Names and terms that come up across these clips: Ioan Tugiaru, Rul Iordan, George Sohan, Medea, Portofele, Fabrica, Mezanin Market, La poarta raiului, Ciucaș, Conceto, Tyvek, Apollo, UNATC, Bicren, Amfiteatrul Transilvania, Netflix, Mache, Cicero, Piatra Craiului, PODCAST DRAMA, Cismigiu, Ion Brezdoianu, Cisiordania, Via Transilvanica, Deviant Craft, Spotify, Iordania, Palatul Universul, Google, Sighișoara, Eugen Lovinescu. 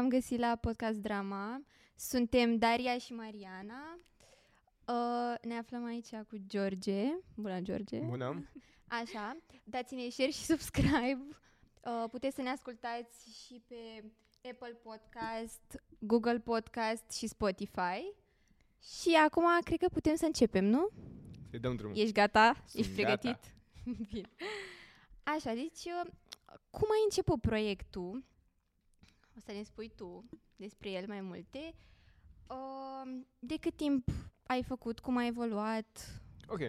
v-am găsit la Podcast Drama. Suntem Daria și Mariana. Ne aflăm aici cu George. Bună, George! Bună! Așa, dați-ne share și subscribe. Puteți să ne ascultați și pe Apple Podcast, Google Podcast și Spotify. Și acum cred că putem să începem, nu? Să-i dăm drumul. Ești gata? Ești pregătit? Bine. Așa, deci, cum ai început proiectul? O să ne spui tu despre el mai multe. De cât timp ai făcut? Cum a evoluat? Ok.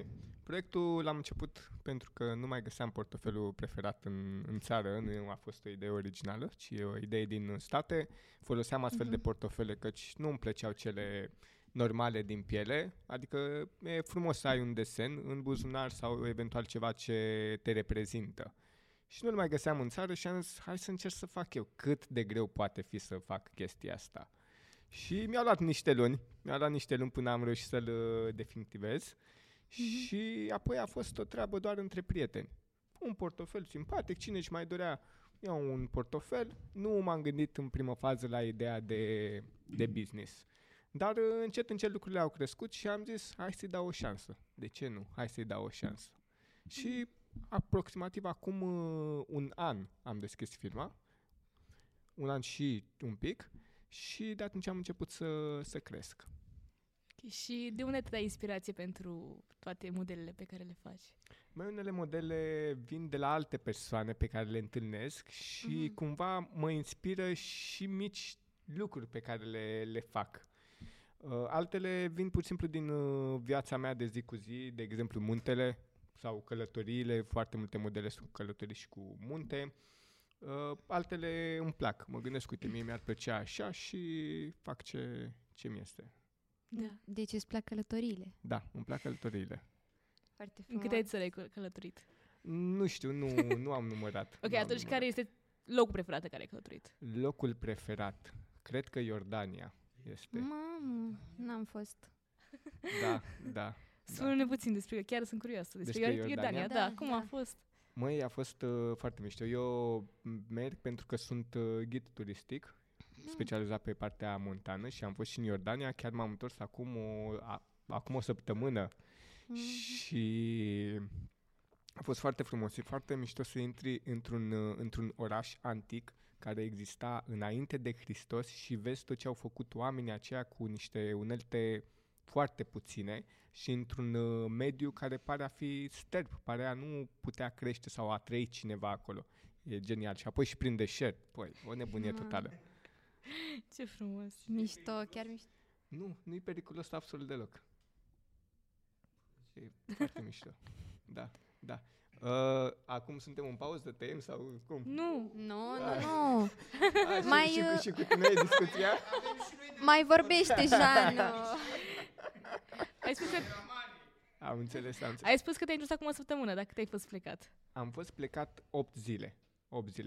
Proiectul l-am început pentru că nu mai găseam portofelul preferat în țară. Nu a fost o idee originală, ci o idee din state. Foloseam astfel de portofele, căci nu îmi plăceau cele normale din piele, adică e frumos să ai un desen în buzunar sau eventual ceva ce te reprezintă. Și nu-l mai găseam în țară și am zis, hai să încerc să fac eu, cât de greu poate fi să fac chestia asta. Și mi-a luat niște luni până am reușit să-l definitivez. Și apoi a fost o treabă doar între prieteni. Un portofel simpatic, cine își mai dorea un portofel. Nu m-am gândit în prima fază la ideea de business. Dar încet lucrurile au crescut și am zis, hai să-i dau o șansă. De ce nu? Hai să-i dau o șansă. Și aproximativ acum un an am deschis firma. Un an și un pic. Și de atunci am început să cresc. Și de unde te dai inspirație pentru toate modelele pe care le faci? Mai unele modele vin de la alte persoane pe care le întâlnesc și cumva mă inspiră și mici lucruri pe care le fac. Altele vin pur și simplu din viața mea de zi cu zi, de exemplu muntele sau călătoriile, foarte multe modele sunt călătorii și cu munte. Altele îmi plac, mă gândesc, uite, mie mi-ar plăcea așa și fac ce mi este. Da. Deci îți plac călătoriile? Da, îmi plac călătoriile. Foarte frumos. În câte țări ai călătorit? Nu știu, nu am numărat. Ok, atunci care este locul preferat care ai călătorit? Locul preferat? Cred că Iordania este. Mamă, n-am fost. Da. Spune-ne puțin despre, chiar sunt curioasă. Despre Iordania? Da, cum a fost? Măi, a fost foarte mișto. Eu merg pentru că sunt ghid turistic, specializat pe partea montană și am fost și în Iordania. Chiar m-am întors acum o săptămână și a fost foarte frumos. E foarte mișto să intri într-un oraș antic care exista înainte de Hristos și vezi tot ce au făcut oamenii aceia cu niște unelte foarte puține și într-un mediu care pare a fi sterb, pare a nu putea crește sau a trăi cineva acolo. E genial. Și apoi și prin deșert. Păi, o nebunie totală. Ce frumos. Mișto, chiar mișto. Nu e periculos absolut deloc. E foarte mișto. Da. Acum suntem în pauză, tăiem sau cum? Nu. Mai și cu tine discuția? Mai vorbește, Jean. Ai spus că... Am înțeles. Ai spus că te-ai dus acum o săptămână, dacă te-ai fost plecat. Am fost plecat 8 zile,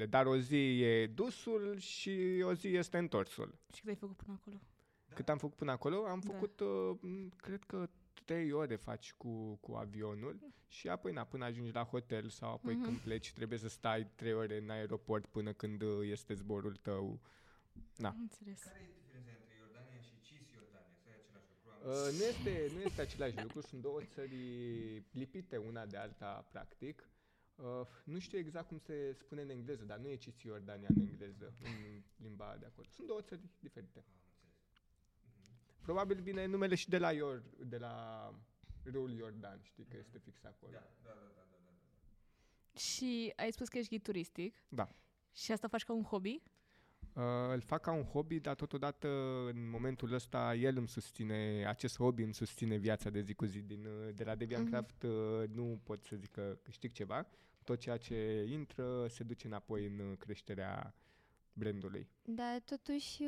dar o zi e dusul și o zi este întorsul. Și cât ai făcut până acolo? Cât am făcut până acolo? Am făcut, cred că 3 ore faci cu avionul și apoi până ajungi la hotel sau apoi când pleci trebuie să stai 3 ore în aeroport până când este zborul tău. Am înțeles. Care e diferența între Iordania și Cisiordania? Să e același lucru? Nu este același lucru, sunt două țări lipite una de alta practic. Nu știu exact cum se spune în engleză, dar nu e Cisiordania în engleză, în limba de acolo. Sunt două țări diferite. Probabil vine numele și de la Rul Iordan, știi că este fix acolo. Da. Și ai spus că ești ghid turistic? Da. Și asta faci ca un hobby? Îl fac ca un hobby, dar totodată în momentul ăsta acest hobby îmi susține viața de zi cu zi. De la Deviant Craft nu pot să zic că câștig ceva. Tot ceea ce intră se duce înapoi în creșterea brandului. Dar totuși,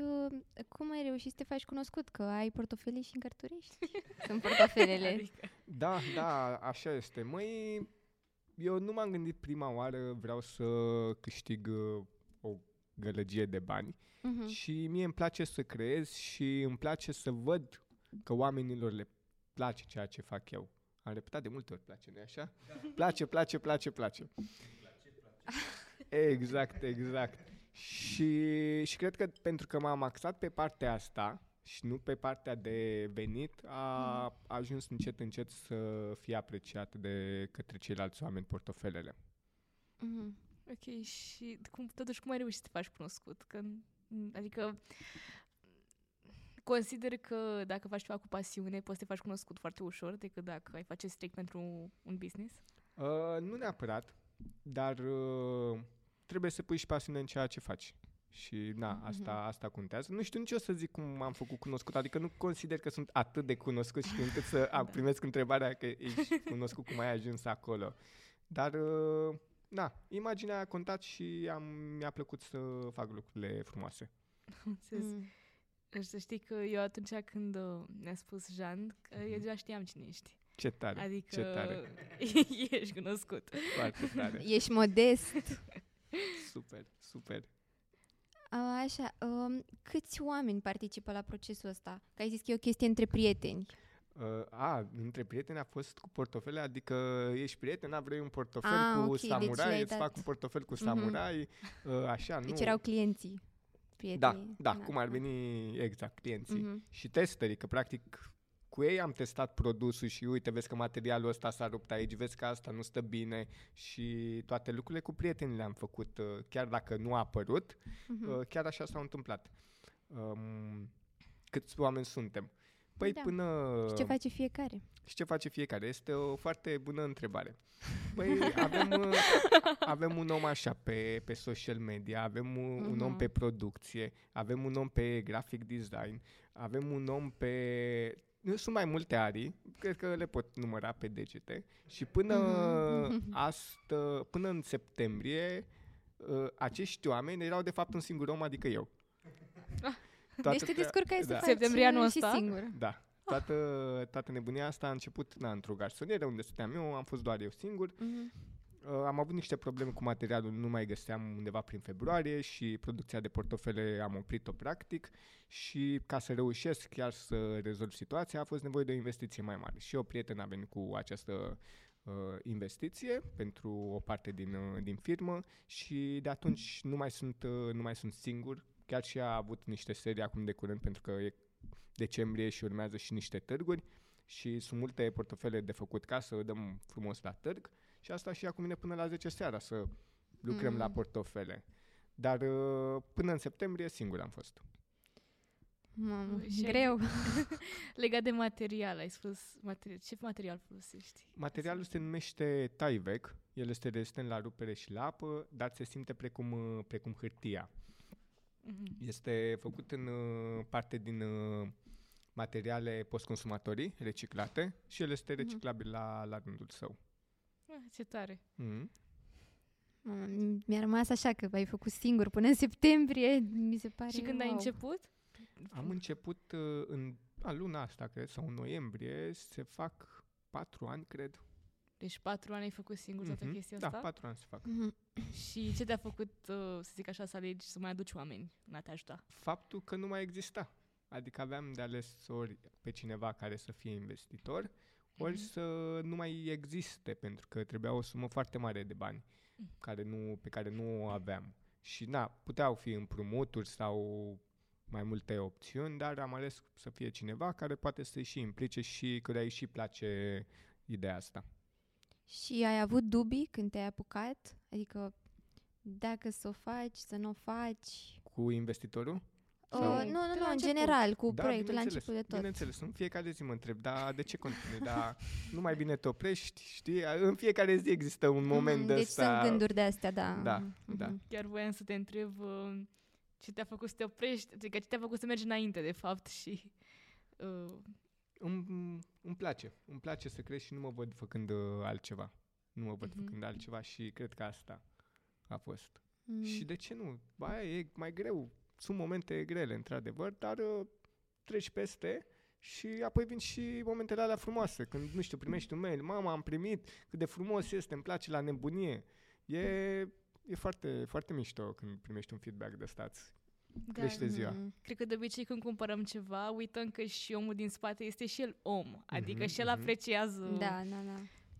cum ai reușit să te faci cunoscut? Că ai portofele și încărturiști? Sunt portofelele. Da, așa este. Măi, eu nu m-am gândit prima oară, vreau să câștig o gălăgie de bani și mie îmi place să creez și îmi place să văd că oamenilor le place ceea ce fac eu. Am repetat de multe ori place, nu-i așa? Da. Place. Exact. Și cred că pentru că m-am axat pe partea asta și nu pe partea de venit, a ajuns încet, încet să fie apreciat de către ceilalți oameni portofelele. Mm-hmm. Ok, și totuși cum ai reușit să te faci cunoscut? Adică consider că dacă faci ceva cu pasiune, poți să te faci cunoscut foarte ușor decât dacă ai face strict pentru un business? Nu neapărat, dar trebuie să pui și pasiune în ceea ce faci. Și na, asta contează. Nu știu nici eu să zic cum am făcut cunoscut, adică nu consider că sunt atât de cunoscut și încât să primesc întrebarea că ești cunoscut, cum ai ajuns acolo. Dar na, imaginea a contat și mi-a plăcut să fac lucrurile frumoase. Să știi că eu atunci când ne-a spus Jean, eu deja știam cine ești. Ce tare, adică ce tare. Ești cunoscut. Foarte tare. Ești modest. Super, super. Așa, câți oameni participă la procesul ăsta? Că ai zis că e o chestie între prieteni. Între prieteni a fost cu portofele, adică ești prieten, vrei un portofel cu samurai, deci îți fac un portofel cu samurai, așa, nu? Deci erau clienții, prietenii. Da, cum ar veni, exact, clienții. Și testerii, că practic cu ei am testat produsul și uite, vezi că materialul ăsta s-a rupt aici, vezi că asta nu stă bine și toate lucrurile cu prietenii le-am făcut, chiar dacă nu a apărut, chiar așa s-au întâmplat. Câți oameni suntem? Păi da. Și ce face fiecare? Este o foarte bună întrebare. Păi avem un om așa pe social media, avem un om pe producție, avem un om pe graphic design, avem un om pe... Sunt mai multe arii, cred că le pot număra pe degete. Și până în septembrie, acești oameni erau de fapt un singur om, adică eu. Toată deci te descurcai să faci și singur. Da. Toată nebunia asta a început într-o garsonieră unde stăteam eu, am fost doar eu singur. Am avut niște probleme cu materialul, nu mai găseam undeva prin februarie și producția de portofele am oprit-o practic și ca să reușesc chiar să rezolv situația a fost nevoie de o investiție mai mare. Și o prietenă a venit cu această investiție pentru o parte din firmă și de atunci nu mai sunt singur. Chiar și a avut niște serii acum de curând, pentru că e decembrie și urmează și niște târguri și sunt multe portofele de făcut ca să dăm frumos la târg și asta și cu mine până la 10 seara să lucrăm la portofele. Dar până în septembrie singur am fost. Mamă, greu! Legat de material, ai spus, ce material folosești? Materialul se numește Tyvek, el este rezistent la rupere și la apă, dar se simte precum hârtia. Este făcut în parte din materiale postconsumatorii reciclate și el este reciclabil la rândul său. Ce tare! Mi-a rămas așa că ai făcut singur până în septembrie, mi se pare. Și când ai început? Am început în luna asta, cred, sau în noiembrie, se fac 4 ani, cred. Deci 4 ani ai făcut singur toată chestia asta? Da, 4 ani se fac. Și ce te-a făcut, să zic așa, să alegi să mai aduci oameni în a te ajuta? Faptul că nu mai exista. Adică aveam de ales ori pe cineva care să fie investitor, ori să nu mai existe, pentru că trebuia o sumă foarte mare de bani pe care nu o aveam. Și puteau fi împrumuturi sau mai multe opțiuni, dar am ales să fie cineva care poate să-i și implice și căruia îi și place ideea asta. Și ai avut dubii când te-ai apucat? Adică dacă să o faci, să nu o faci? Cu investitorul? Nu, în general, cu proiectul la început de tot. Bineînțeles, în fiecare zi mă întreb, de ce continui? Nu mai bine te oprești, știi? În fiecare zi există un moment de ăsta. Deci sunt gânduri de astea, da. Chiar voiam să te întreb ce te-a făcut să te oprești, adică ce te-a făcut să mergi înainte, de fapt, și... Îmi place să cresc și nu mă văd făcând altceva. Și cred că asta a fost. Și de ce nu? E mai greu. Sunt momente grele, într-adevăr, dar treci peste și apoi vin și momentele alea frumoase. Când, nu știu, primești un mail, mama, am primit, cât de frumos este, îmi place la nebunie. E foarte, foarte mișto când primești un feedback de stați. Crește ziua. Cred că de obicei când cumpărăm ceva, uităm că și omul din spate este și el om. Adică și el apreciază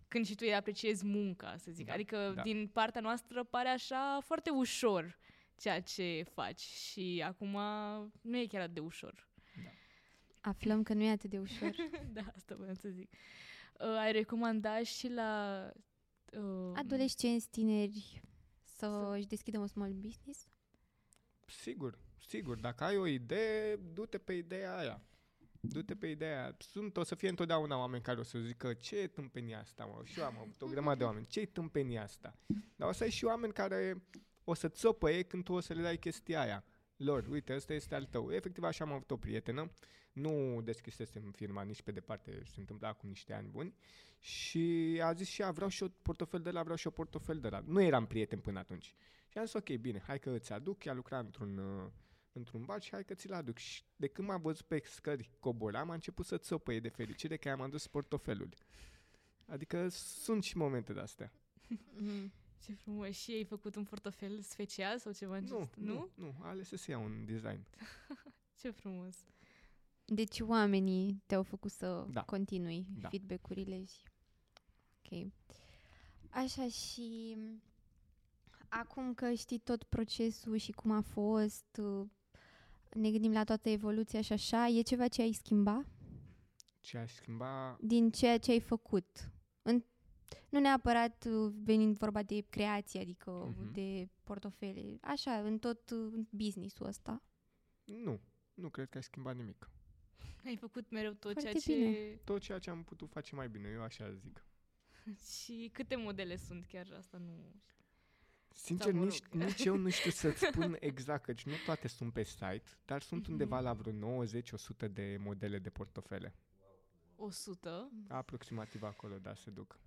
când și tu îi apreciezi munca, să zic. Adică din partea noastră pare așa foarte ușor. ceea ce faci și acum nu e chiar atât de ușor. Da. Aflăm că nu e atât de ușor. Da, asta vreau să zic. Ai recomandat și la... adolescenți, tineri să își deschidă un small business? Sigur, sigur. Dacă ai o idee, du-te pe ideea aia. Du-te pe ideea aia. O să fie întotdeauna oameni care o să zică ce tâmpenia asta, mă? Și eu am avut o grămadă de oameni. Ce tâmpenia asta? Dar o să ai și oameni care o să țopăie când tu o să le dai chestia aia lor. Uite, ăsta este al tău. Efectiv, așa am avut o prietenă. Nu deschisesem firma nici pe departe. Se întâmpla acum niște ani buni. Și a zis și ea, vreau și o portofel de la, vreau și o portofel de la. Nu eram prieten până atunci. Și am zis, ok, bine, hai că îți aduc. Ea lucra într-un bar și hai că ți-l aduc. Și de când m-a văzut pe scări coboram, a început să țopăie de fericire că i-am adus portofelul. Adică sunt și momente de-astea. Ce frumos. Și ai făcut un portofel special sau ceva? Nu, a ales să ia un design. Ce frumos. Deci oamenii te-au făcut să continui feedback-urile și... Ok. Așa, și acum că știi tot procesul și cum a fost, ne gândim la toată evoluția și așa, e ceva ce ai schimba? Ce ai schimba? Din ceea ce ai făcut. Nu neapărat venind vorba de creație, adică de portofele, așa, în tot business-ul ăsta. Nu cred că ai schimbat nimic. Ai făcut mereu tot ceea ce... Tot ceea ce am putut face mai bine, eu așa zic. Și câte modele sunt chiar? Asta nu... Sincer, nici eu nu știu să-ți spun exact, căci nu toate sunt pe site, dar sunt undeva la vreo 90-100 de modele de portofele. 100? Aproximativ acolo, da, se duc.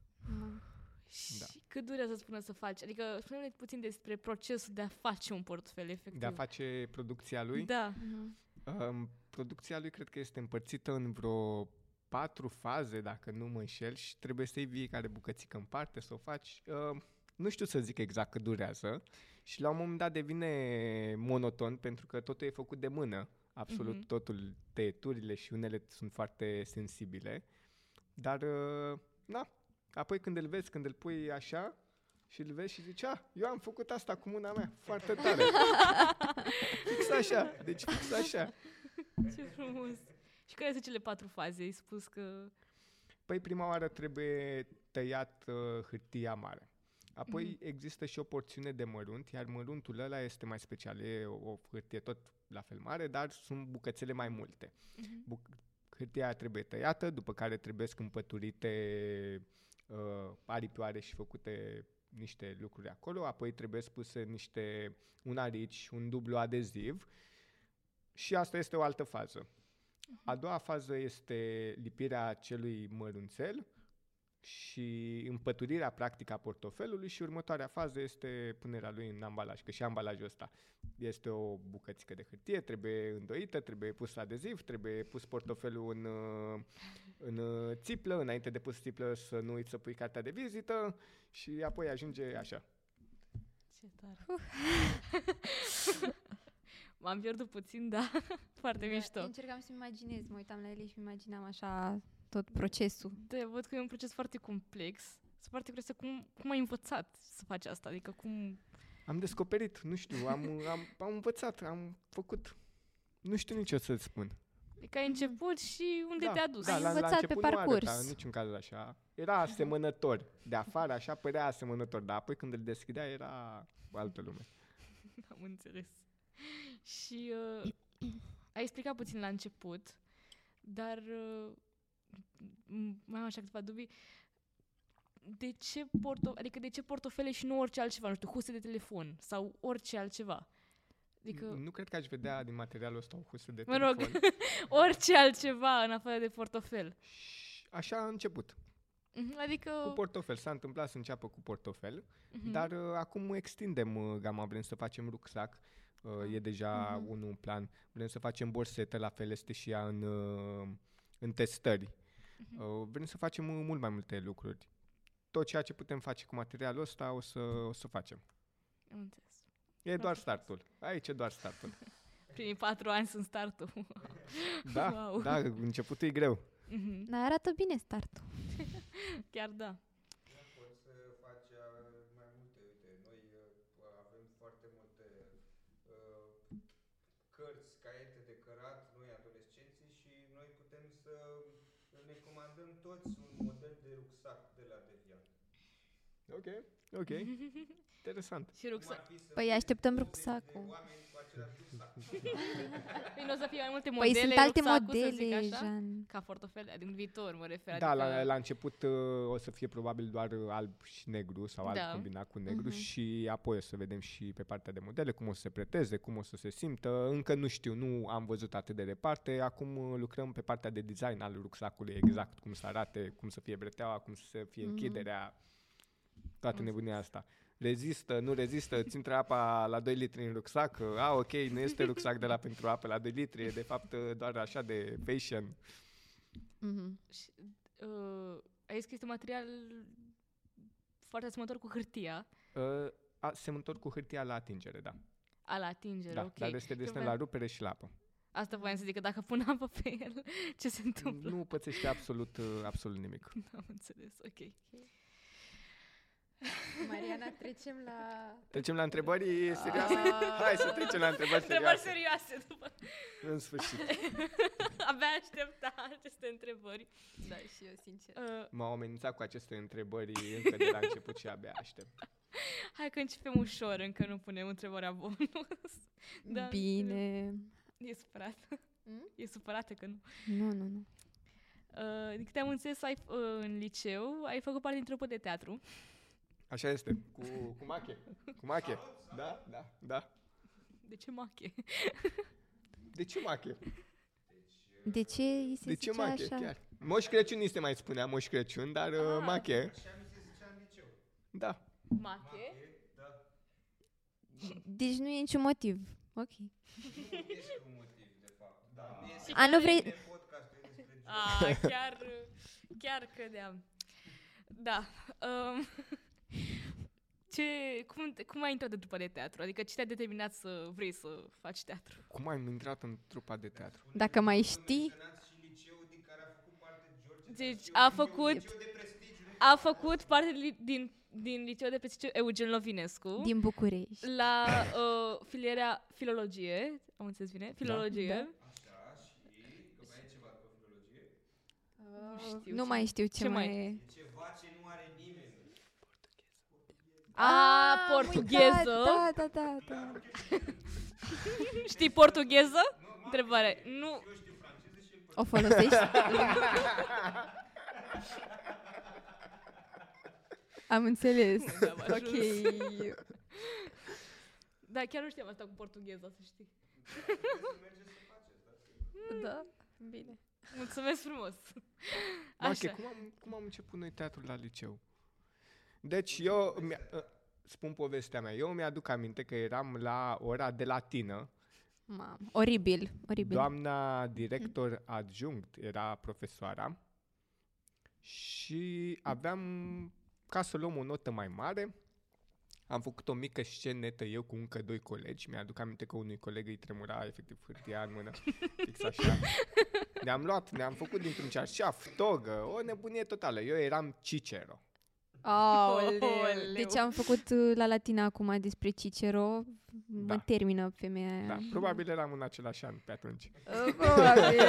Și cât durează să faci? Adică spune-ne puțin despre procesul de a face un portofel efectiv. De a face producția lui? Da. Producția lui cred că este împărțită în vreo 4 faze, dacă nu mă înșel, și trebuie să iei fiecare bucățică în parte, să o faci. Nu știu să zic exact cât durează și la un moment dat devine monoton pentru că totul e făcut de mână. Absolut totul, tăieturile și unele sunt foarte sensibile. Dar, apoi când îl vezi, când îl pui așa și îl vezi și zici, eu am făcut asta cu mâna mea, foarte tare. fix așa. Ce frumos. Și care sunt cele 4 faze? Ai spus că... Păi prima oară trebuie tăiat hârtia mare. Apoi există și o porțiune de mărunt, iar măruntul ăla este mai special. E o hârtie tot la fel mare, dar sunt bucățele mai multe. Hârtia trebuie tăiată, după care trebuie împăturite aripioare și făcute niște lucruri acolo, apoi trebuie puse un arici, un dublu adeziv și asta este o altă fază. A doua fază este lipirea acelui mărunțel și împăturirea practică a portofelului și următoarea fază este punerea lui în ambalaj, că și ambalajul ăsta este o bucățică de hârtie, trebuie îndoită, trebuie pus adeziv, trebuie pus portofelul în țiplă, înainte de pus țiplă să nu uiți să pui cartea de vizită și apoi ajunge așa. Ce tare! M-am pierdut puțin, dar foarte mișto. Încercam să-mi imaginez, mă uitam la ele și-mi imaginam așa... tot procesul. Da, văd că e un proces foarte complex. Sunt foarte curioasă cum ai învățat să faci asta, adică cum... Am descoperit, nu știu, am învățat, am făcut. Nu știu nici ce să-ți spun. Adică ai început și unde te-a dus. Da, ai învățat pe parcurs. Nu arăta, în niciun caz așa. Era asemănător. De afară așa părea asemănător, dar apoi când îl deschidea era altă lume. Am înțeles. Și ai explicat puțin la început, dar... mai am așa câteva dubii. De ce portofele și nu orice altceva? Nu știu, huse de telefon sau orice altceva. Adică... Nu cred că aș vedea din materialul ăsta o husă de telefon. Mă rog, orice altceva în afară de portofel. Și așa a început. Adică... Cu portofel. S-a întâmplat să înceapă cu portofel, dar acum extindem gama. Vrem să facem rucsac. E deja unul plan. Vrem să facem borsete, la fel este și ea în testări. Vrem să facem mult mai multe lucruri. Tot ceea ce putem face cu materialul ăsta o să facem. E doar startul. Aici e doar startul. Primii 4 ani sunt startul. Da, wow. Da, începutul e greu. Dar arată bine startul. Chiar da. Poți să faci mai multe. Noi avem foarte multe recomandăm toți un model de rucsac de la Deviant. Ok, ok. Interesant. Și rucsac. Păi așteptăm rucsacul. Păi nu o să fie mai multe modele. Păi sunt alte modele, Jean. Ca portofele, din viitor mă refer. Da, adică la început o să fie probabil doar alb și negru sau alb combinat cu negru și apoi o să vedem și pe partea de modele cum o să se preteze, cum o să se simtă. Încă nu știu, nu am văzut atât de departe. Acum lucrăm pe partea de design al rucsacului, exact cum să arate, cum să fie breteaua, cum să fie închiderea. Toată nebunia asta. Rezistă, nu rezistă, țin apa la 2 litri în rucsac. Ah, ok, nu este rucsac de la pentru apă la 2 litri, e de fapt doar așa de fashion. Și, ai scris un material foarte asemănător cu hârtia. Asemănător cu hârtia la atingere, da. A, la atingere, da, ok. Dar este destinat la rupere și la apă. Asta voiam să zic, că dacă pun apă pe el, ce se întâmplă? Nu pățește absolut nimic. N-am înțeles, ok. Mariana, trecem la întrebări serioase. Hai să trecem la întrebări serioase. Întrebări serioase după. În sfârșit. Abia așteptam aceste întrebări. Da, și eu sincer. M-au amenințat cu aceste întrebări încă de la început și abia aștept. Hai că începem ușor, încă nu punem întrebarea bonus. Da, bine. E supărată. E supărată că nu. Nu. Din câte am înțeles, în liceu ai făcut parte dintr-o trupă de teatru. Așa este, cu mache. Cu mache. Da. De ce mache? De ce mache, așa? Chiar. Moș Crăciun ni se mai spunea Moș Crăciun, dar mache. Așa mi se zicea în liceu. Da. Mache? Da. Deci nu e niciun motiv. Ok. Nu este un motiv, de fapt. Da. A, nu vrei... A, chiar credeam. Da. Cum ai intrat în trupa de teatru? Adică ce te-a determinat să vrei să faci teatru? Cum ai intrat în trupa de teatru? Dacă mai știi... Deci a făcut parte din liceul de prestigiu Eugen Lovinescu. Din București. La filiera filologie. Am înțeles bine? Filologie. Da. Nu mai știu ce mai e. Ceva ce nu are nimeni. Portugheză. Da. Știi portugheză? Întrebare. Nu. Eu știu franceză și o folosești? Am înțeles. Ok. Da, chiar nu știam asta cu portugheză, să știi. Da, bine. Mulțumesc frumos! Așa. Okay, cum am început noi teatrul la liceu? Deci eu, spun povestea mea, eu mi-aduc aminte că eram la ora de latină. Mamă, oribil. Doamna director adjunct era profesoara și aveam, ca să luăm o notă mai mare, am făcut o mică scenetă eu cu încă 2 colegi. Mi-aduc aminte că unui coleg îi tremura efectiv hârtia în mână, fix așa. Ne-am făcut dintr-un cearșaf, togă, o nebunie totală. Eu eram Cicero. Aoleu. Deci am făcut la latină acum despre Cicero. Da. Mă termină femeia aia. Da, probabil eram în același an pe atunci. Probabil.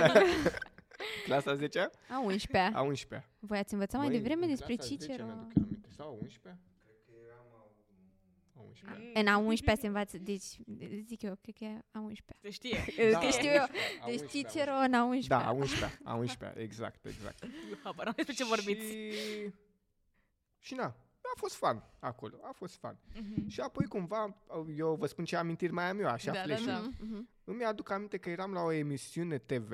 Clasa 10-a? A 11-a. A 11-a. Voi ați învățat mai devreme despre Cicero? Clasa 10-a mi-aduc aminte. Sau a 11-a? În a 11-a se învață, deci zic eu, cred că e a 11-a. Se știe. Da, că știu eu. Deci Cicero în a 11-a. Da, a 11-a, exact. Habar, nu știu ce vorbiți. Și na, a fost fan acolo, Și apoi cumva, eu vă spun ce amintiri mai am eu, așa flash-ul. Îmi aduc aminte că eram la o emisiune TV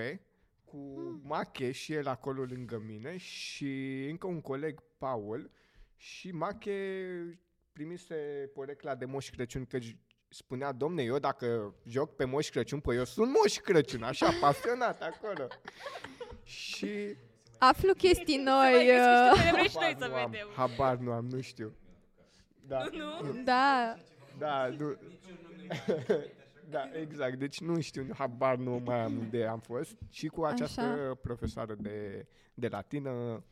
cu Mache și el acolo lângă mine și încă un coleg, Paul, și Mache... primise porecla de Moș Crăciun, că spunea, domne, eu dacă joc pe Moș Crăciun, păi eu sunt Moș Crăciun, așa, pasionat acolo. Și... aflu chestii noi. Habar nu am, nu știu. Da. Nu? Da. Da, nu. Da, exact. Deci nu știu, habar nu mai am de am fost. Și cu această profesoară de latină,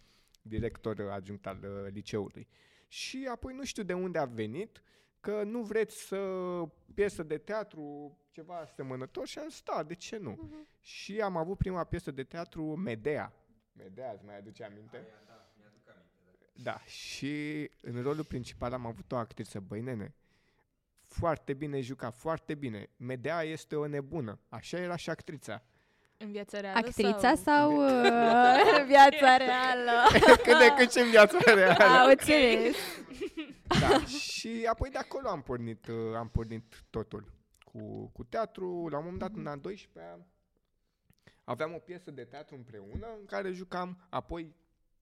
director adjunct al liceului. Și apoi nu știu de unde a venit, că nu vreți să piesă de teatru, ceva asemănător, și am zis, de ce nu? Și am avut prima piesă de teatru, Medea, Medea, îți mai aduce aminte? Aia, da, mi-aduc aminte. Da. Da, și în rolul principal am avut o actriță, băi nene, foarte bine juca, foarte bine. Medea este o nebună, așa era și actrița. În viața reală actrița sau în viața reală? Cât de cât și în viața reală. Da, și apoi de acolo am pornit totul. Cu teatru, la un moment dat, în a 12-a, aveam o piesă de teatru împreună în care jucam, apoi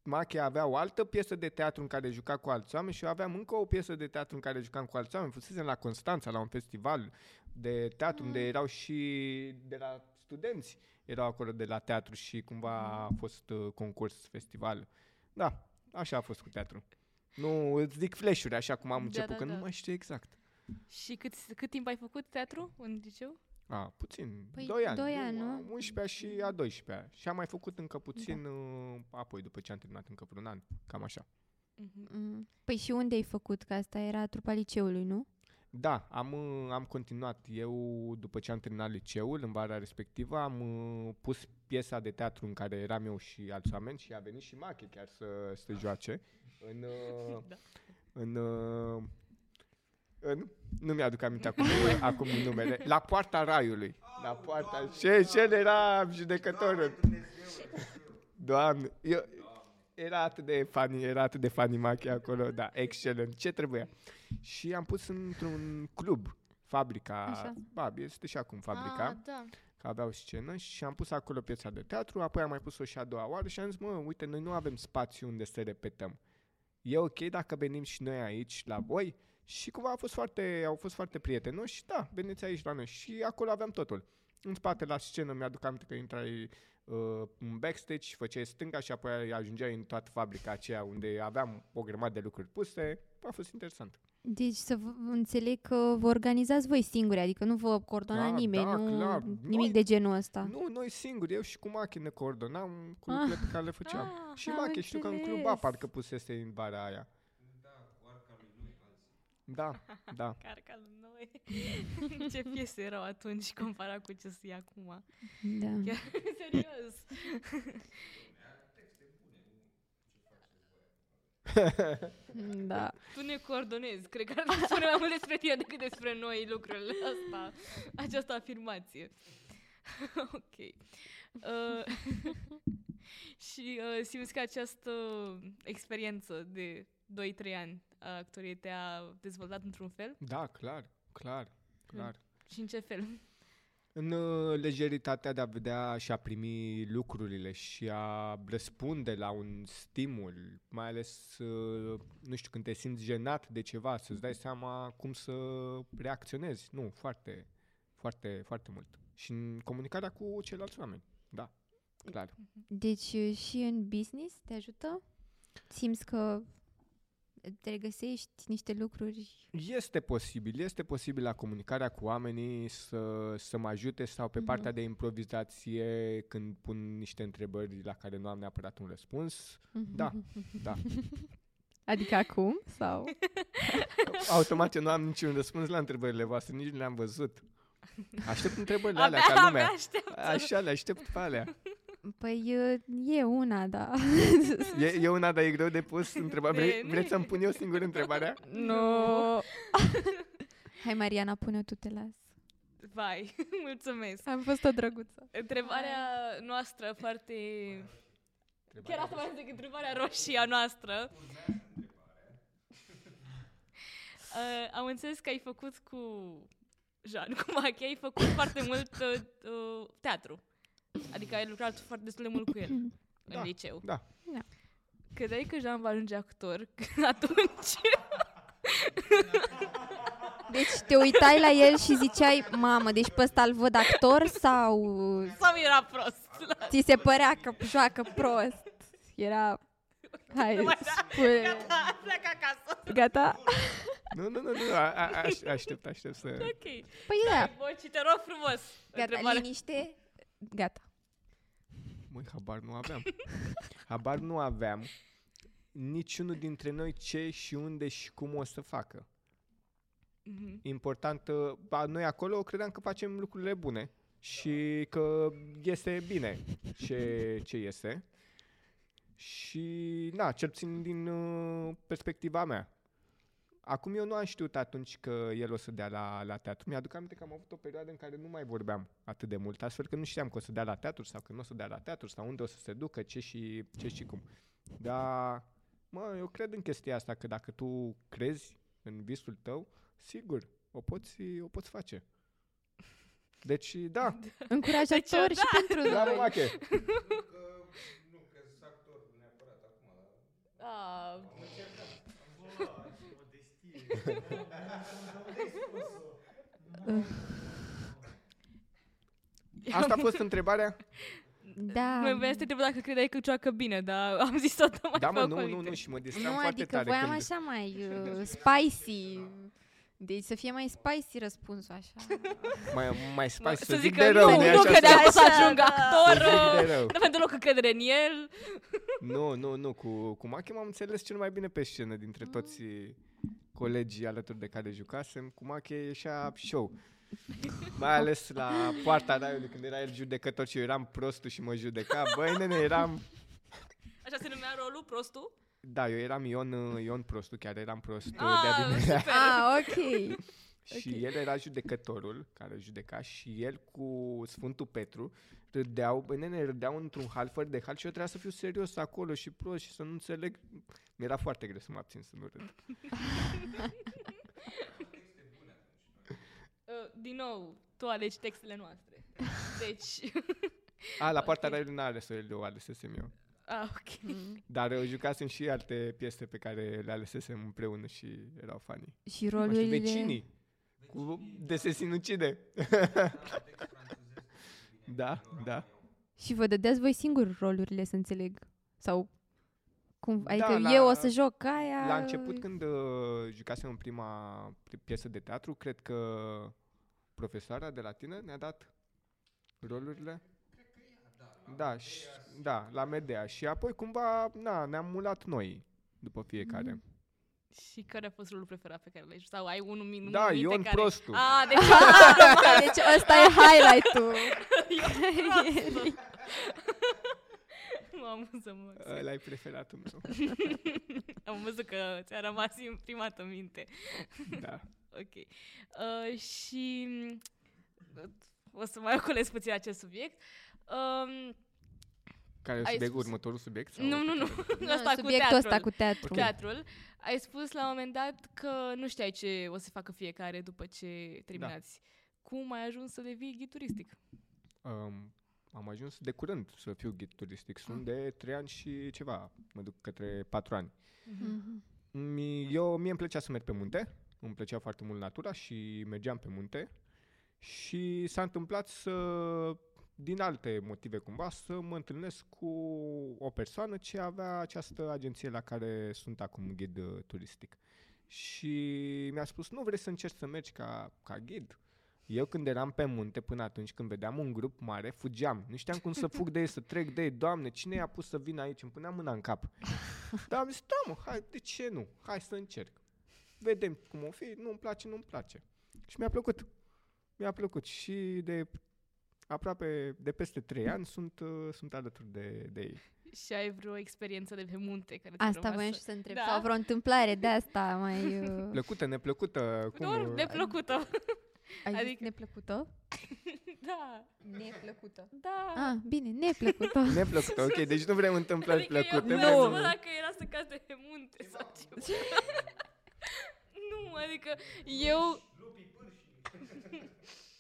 Machia avea o altă piesă de teatru în care juca cu alți oameni și eu aveam încă o piesă de teatru în care jucam cu alți oameni. Fusesem la Constanța, la un festival de teatru unde erau și de la studenți, erau acolo de la teatru și cumva a fost concurs, festival. Da, așa a fost cu teatru. Nu, îți zic flash-uri, așa cum am început, da, că nu mai știu exact. Și cât timp ai făcut teatru în liceu? A, puțin, păi 2 ani, nu? 11-a și a 12-a. Și am mai făcut încă puțin, da, apoi, după ce am terminat, încă vreun an, cam așa. Păi și unde ai făcut? Că asta era trupa liceului, nu? Da, am continuat. Eu, după ce am terminat liceul, în vara respectivă, am pus piesa de teatru în care eram eu și alți oameni și a venit și Mache chiar să joace. Nu mi-aduc aminte acum numele. La poarta raiului. La poarta... Și el era judecătorul. Doamne, era atât de funny Mache acolo, da, excelent, ce trebuia. Și am pus într-un club, Fabrica, este și acum Fabrica, da, că aveau scenă și am pus acolo piața de teatru, apoi am mai pus-o și a doua oară și am zis, mă, uite, noi nu avem spațiu unde să repetăm. E ok dacă venim și noi aici la voi și cumva au fost foarte prietenoși și da, veniți aici la noi și acolo aveam totul. În spate la scenă mi-aduc aminte că intrai în backstage, făceai stânga și apoi ajungeai în toată Fabrica aceea unde aveam o grămadă de lucruri puse. A fost interesant. Deci să înțeleg că vă organizați voi singuri, adică nu vă coordona nimeni, da, nu, clar, nimic de genul ăsta. Nu, noi singuri, eu și cu Mache ne coordonam cu lucrurile pe care le făceam. Și Mache, știu că în club A parcă pusese în vara aia. Da. Carca lui Noe. Ce piese erau atunci comparat cu ce sunt acum. Da. Chiar, serios. Da. Tu ne coordonezi. Cred că ar spune mai mult despre tine decât despre noi lucrurile astea. Această afirmație. Ok. Și simți că această experiență de 2-3 ani a actoriei te-a dezvoltat într-un fel? Da, clar. Și în ce fel? În lejeritatea de a vedea și a primi lucrurile și a răspunde la un stimul, mai ales, nu știu, când te simți jenat de ceva, să-ți dai seama cum să reacționezi. Nu, foarte, foarte, foarte mult. Și în comunicarea cu ceilalți oameni, da, clar. Deci și în business te ajută? Simți că te regăsești niște lucruri? Este posibil la comunicarea cu oamenii să mă ajute sau pe partea de improvizație când pun niște întrebări la care nu am neapărat un răspuns. Da. Adică acum? Sau? Automat ce nu am niciun răspuns la întrebările voastre, nici nu le-am văzut. Aștept întrebările alea ca lumea. Așa, le aștept pe alea. Păi e una, da. E una, da, e greu de pus întrebarea. Vreți să-mi pun eu singur întrebarea? Nu. Hai, Mariana, pune-o, tu te las. Vai, mulțumesc. Am fost o drăguță. Întrebarea noastră foarte... Chiar asta mai zic, întrebarea roșie a noastră. Am înțeles că ai făcut cu Jean, cu Mache, ai făcut foarte mult teatru. Adică ai lucrat foarte destul de mult cu el în liceu. Da. Credeai că Jean va ajunge actor atunci? Deci te uitai la el și ziceai, mamă, deci pe ăsta îl văd actor sau... Sau era prost? Ți se părea că joacă prost. Era... Hai, spune... Gata, pleacă acasă. Gata? Nu, aștept să... Ok. Păi da. Și te rog frumos. Gata, liniște... Gata. Măi, habar nu aveam niciunul dintre noi ce și unde și cum o să facă. Important, noi acolo credeam că facem lucrurile bune și că iese bine ce iese. Și, na, cel puțin din perspectiva mea. Acum eu nu am știut atunci că el o să dea la teatru. Mi-aduc aminte că am avut o perioadă în care nu mai vorbeam atât de mult, astfel că nu știam că o să dea la teatru sau că nu o să dea la teatru sau unde o să se ducă, ce și cum. Dar, mă, eu cred în chestia asta, că dacă tu crezi în visul tău, sigur, o poți face. Deci, da. Încurajator deci, și da. Pentru noi. Da, mache. Nu, că sunt actor neapărat acum. Asta a fost întrebarea? Da. Mă vreau să te întreb dacă credeai că joacă bine, dar am zis tot mai da, mă, nu, și mă distram foarte tare. Nu, adică voiam așa mai spicy. Deci să fie mai spicy răspunsul așa. Mai spicy, să zic de rău. Nu credeam că o să ajung actor. Nu avem deloc încredere în el. Nu, cu Mache m-am înțeles cel mai bine pe scenă dintre toți colegii alături de care jucasem. Cu Mache ieșea show. Mai ales la Poarta Raiului, când era el judecător și eu eram prostul și mă judeca. Băi, nene, eram... Așa se numea rolul, prostul? Da, eu eram Ion Prostu, chiar eram prost. Ok. Și el era judecătorul care judeca și el cu Sfântul Petru râdeau într-un hal fără de hal și eu trebuia să fiu serios acolo și prost și să nu înțeleg. Mi-era foarte greu să mă abțin să nu râd. Din nou, tu alegi textele noastre. Deci... la partea okay. Lui n-are să le alesesem eu. Ah, ok. Dar jucasem și alte piese pe care le alesesem împreună și erau fanii. Și rolurile... Vecinii. De se sinucide. Da. Și vă dădeați voi singuri rolurile, să înțeleg? Sau... Cum, adică da, eu o să joc aia... La început, când jucasem în prima piesă de teatru, cred că profesoara de la tine ne-a dat rolurile. Da, la Medea. Și apoi cumva, ne-am mulat noi după fiecare. Și care a fost rolul preferat pe care l-ai jucat? Sau ai unul minut pe care... Da, Ion Prostu. Deci ăsta e highlight-ul. Ion Mă amuză, mă. Ăla-i preferatul meu. Am văzut că ți-a rămas imprimat în minte. Da. Ok. Și... O să mai ocolesc puțin acest subiect. Care e subiectul, următorul subiect? Sau nu. Subiectul ăsta cu teatru. Okay. Teatrul. Ai spus la un moment dat că nu știai ce o să facă fiecare după ce terminați. Da. Cum ai ajuns să devii ghid turistic? Am ajuns de curând să fiu ghid turistic. Sunt de 3 ani și ceva. Mă duc către 4 ani. Uh-huh. Mie îmi plăcea să merg pe munte. Îmi plăcea foarte mult natura și mergeam pe munte. Și s-a întâmplat să... din alte motive cumva, să mă întâlnesc cu o persoană ce avea această agenție la care sunt acum ghid turistic. Și mi-a spus, nu vrei să încerci să mergi ca ghid? Eu când eram pe munte, până atunci, când vedeam un grup mare, fugeam. Nu știam cum să fug de ei, să trec de ei. Doamne, cine i-a pus să vină aici? Îmi punea mâna în cap. Dar am zis, da mă, hai, de ce nu? Hai să încerc. Vedem cum o fi, nu-mi place. Și mi-a plăcut. Și de... Aproape de peste 3 ani sunt alături de ei. Și ai vreo experiență de pe munte care te-a rămas? Asta voiam și să întreb. Da. Sau vreo întâmplare de asta mai... Plăcută, neplăcută? Cum... Neplăcută. Ai zis neplăcută? Da. Neplăcută. Da. Ah, bine, neplăcută. Neplăcută, ok. Deci nu vrem întâmplări plăcute. Adică eu dacă era să cazi de pe munte sau ceva. Nu, adică eu...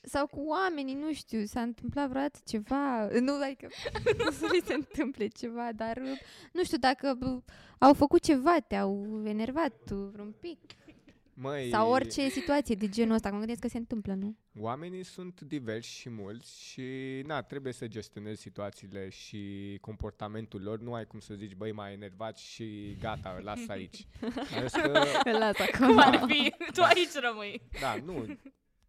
Sau cu oamenii, nu știu, s-a întâmplat vreodată ceva, nu, adică nu se întâmple ceva, dar nu știu dacă au făcut ceva, te-au enervat vreun pic. Măi, sau orice situație de genul ăsta, cum gândesc că se întâmplă, nu? Oamenii sunt diversi și mulți și trebuie să gestionezi situațiile și comportamentul lor. Nu ai cum să zici, băi, m-ai enervat și gata, îl las aici. Îl las acum. Cum ar fi? Tu aici rămâi. Da, nu...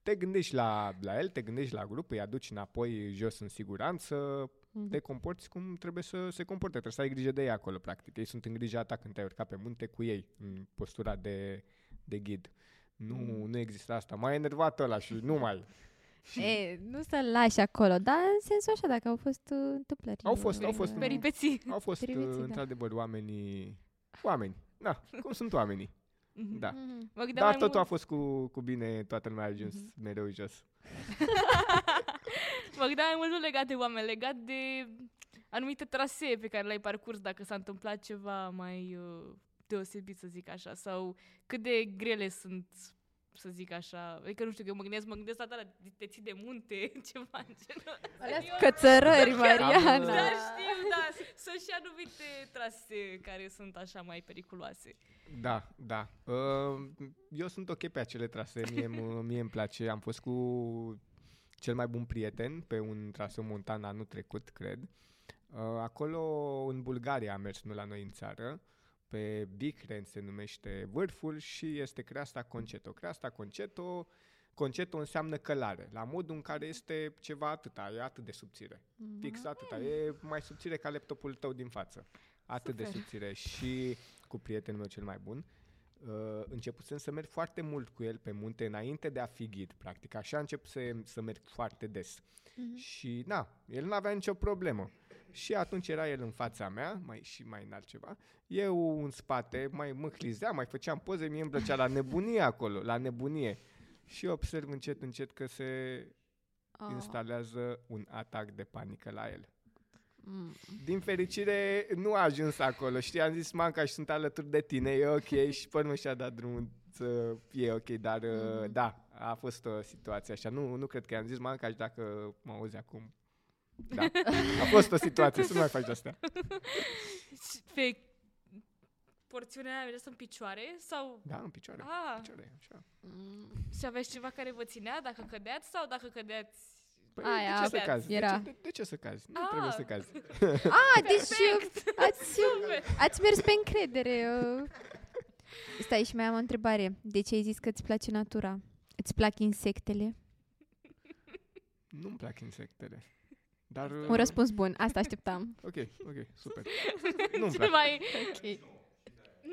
Te gândești la el, te gândești la grup, îi aduci înapoi jos în siguranță, te comporți cum trebuie să se comporte. Trebuie să ai grijă de ei acolo, practic. Ei sunt în grija ta când te-ai urcat pe munte cu ei, în postura de ghid. Nu există asta. M-a enervat ăla și nu mai... E, nu să-l lași acolo, dar în sensul așa, dacă au fost întâmplări. Au fost peripeții. Au fost, într-adevăr, oameni. Da, cum sunt oamenii. Da. Dar totul a fost cu bine, toată lumea a ajuns mereu jos. Mă gândeam mai mult nu legat de oameni, legat de anumite trasee pe care le-ai parcurs, dacă s-a întâmplat ceva mai deosebit, să zic așa, sau cât de grele sunt, să zic așa, adică nu știu, eu mă gândesc la tale, te ții de munte, ceva în genul. Alea cățărări, Mariana! Da, știu, da, sunt și anumite trasee care sunt așa mai periculoase. Da. Eu sunt ok pe acele trasee, mie îmi place. Am fost cu cel mai bun prieten pe un traseu montan anul trecut, cred. Acolo, în Bulgaria, am mers, nu la noi în țară. Pe Bicren se numește vârful și este creasta Conceto. Creasta Conceto înseamnă călare, la modul în care este ceva atâta, e atât de subțire. Fix atâta, e mai subțire ca laptopul tău din față. Atât de subțire. Și cu prietenul meu cel mai bun, începusem să merg foarte mult cu el pe munte înainte de a fi ghid, practic. Așa începusem să merg foarte des. Și da, el nu avea nicio problemă. Și atunci era el în fața mea, mai înalt ceva, eu în spate, mai mă clizeam, mai făceam poze, mie îmi plăcea la nebunie acolo, la nebunie. Și observ încet că se instalează un atac de panică la el. Din fericire nu a ajuns acolo, știi, am zis, Manca, și sunt alături de tine, e ok, și până mă și-a dat drumul să fie ok, dar da, a fost o situație așa, nu cred că i-am zis, Manca, și dacă mă auzi acum. Da, a fost o situație, să nu mai faci de-astea. Pe porțiunea aia mergeați în picioare? Sau? Da, în picioare, așa. Și aveți ceva care vă ținea dacă cădeați sau dacă cădeați? Păi, aia, de ce să cazi? Era. De ce să cazi? Nu trebuie să cazi. Deci ați mers pe încredere. Stai, și mai am o întrebare. De ce ai zis că îți place natura? Îți plac insectele? Nu-mi plac insectele. Dar, un răspuns bun, asta așteptam. Ok, super. Nu-mi place. Okay.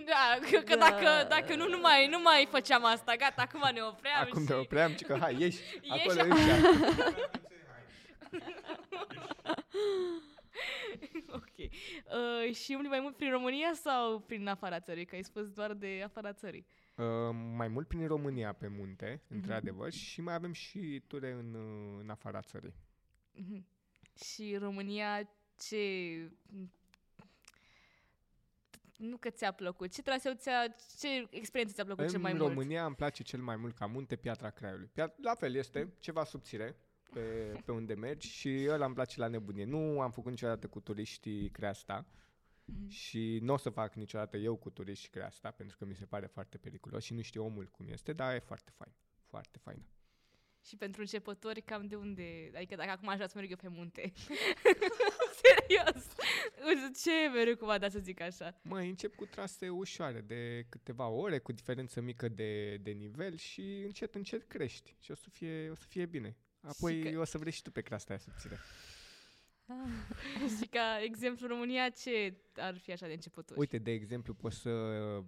Da, că dacă nu mai făceam asta, gata, acum ne opream. Acum ne opream, ci că hai, ieși acolo ieși. Ok. Și umbli mai mult prin România sau prin afara țării? Că ai spus doar de afara țării. Mai mult prin România pe munte, într-adevăr, și mai avem și ture în afara țării. Și România, nu că ți-a plăcut, ce experiență ți-a plăcut cel mai mult? În România îmi place cel mai mult ca munte Piatra Craiului. La fel, este ceva subțire pe unde mergi și ăla îmi place la nebunie. Nu am făcut niciodată cu turiștii creasta și nu o să fac niciodată eu cu turiștii creasta, pentru că mi se pare foarte periculos și nu știu omul cum este, dar e foarte fain, foarte faină. Și pentru începători, cam de unde? Adică dacă acum aș vrea să merg eu pe munte. Serios. Ce mereu cumva, da, să zic așa? Măi, încep cu trasee ușoare de câteva ore, cu diferență mică de nivel și încet crești. Și o să fie bine. Apoi o să vrei și tu pe creasta aia subțire. Și ca exemplu România, ce ar fi așa de începători? Uite, de exemplu, poți să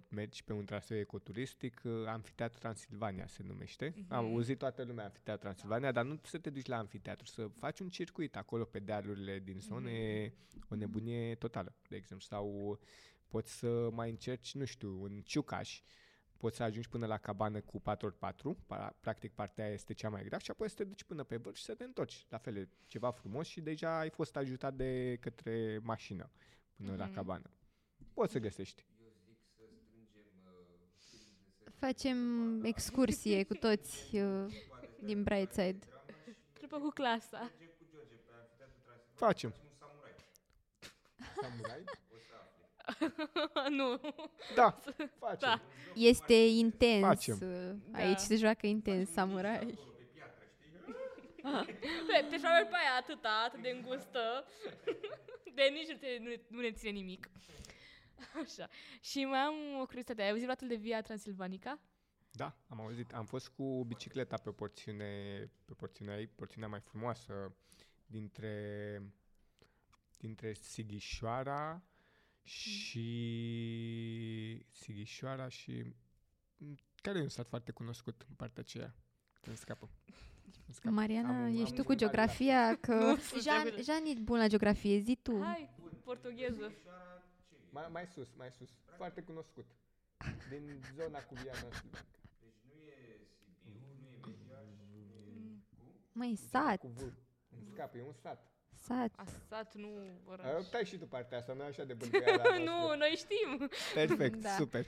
mergi pe un traseu ecoturistic, Amfiteatrul Transilvania se numește. Am auzit toată lumea Amfiteatrul Transilvania, dar nu să te duci la Amfiteatru, să faci un circuit acolo pe dealurile din zonă, o nebunie totală, de exemplu. Sau poți să mai încerci, nu știu, în Ciucaș, poți să ajungi până la cabană cu 4x4, practic partea aia este cea mai grea, și apoi să te duci până pe vârf și să te întorci. La fel, ceva frumos și deja ai fost ajutat de către mașină până la cabană. Poți să găsești. Eu zic să strângem... Facem excursie cu toți din Brightside. Trebuie cu clasa. Facem. Samurai? Nu. Da, facem. Da. Este intens. Facem. Aici se joacă intens samurai. Te șoară pe aia atât de îngustă. De nici nu ne ține nimic. Așa. Și mai am o curiozitate. Ai auzit vreodată de Via Transilvanica? Da, am auzit. Am fost cu bicicleta pe porțiunea mai frumoasă dintre Sighișoara și care e un sat foarte cunoscut în partea aceea? Îmi scapă. Mariana, ești tu cu geografia, că Jean e bun la geografie, zi tu. Hai, portugheză. Mai sus, foarte cunoscut. Din zona cu Via Transilvanica. Deci nu e Sibiu, nu e Media, nu e sat. Îmi scapă, e un sat. Sat, nu oraș. Tai și tu partea asta, nu e așa de bâlbâiala. Nu, noi știm. Perfect, da. Super.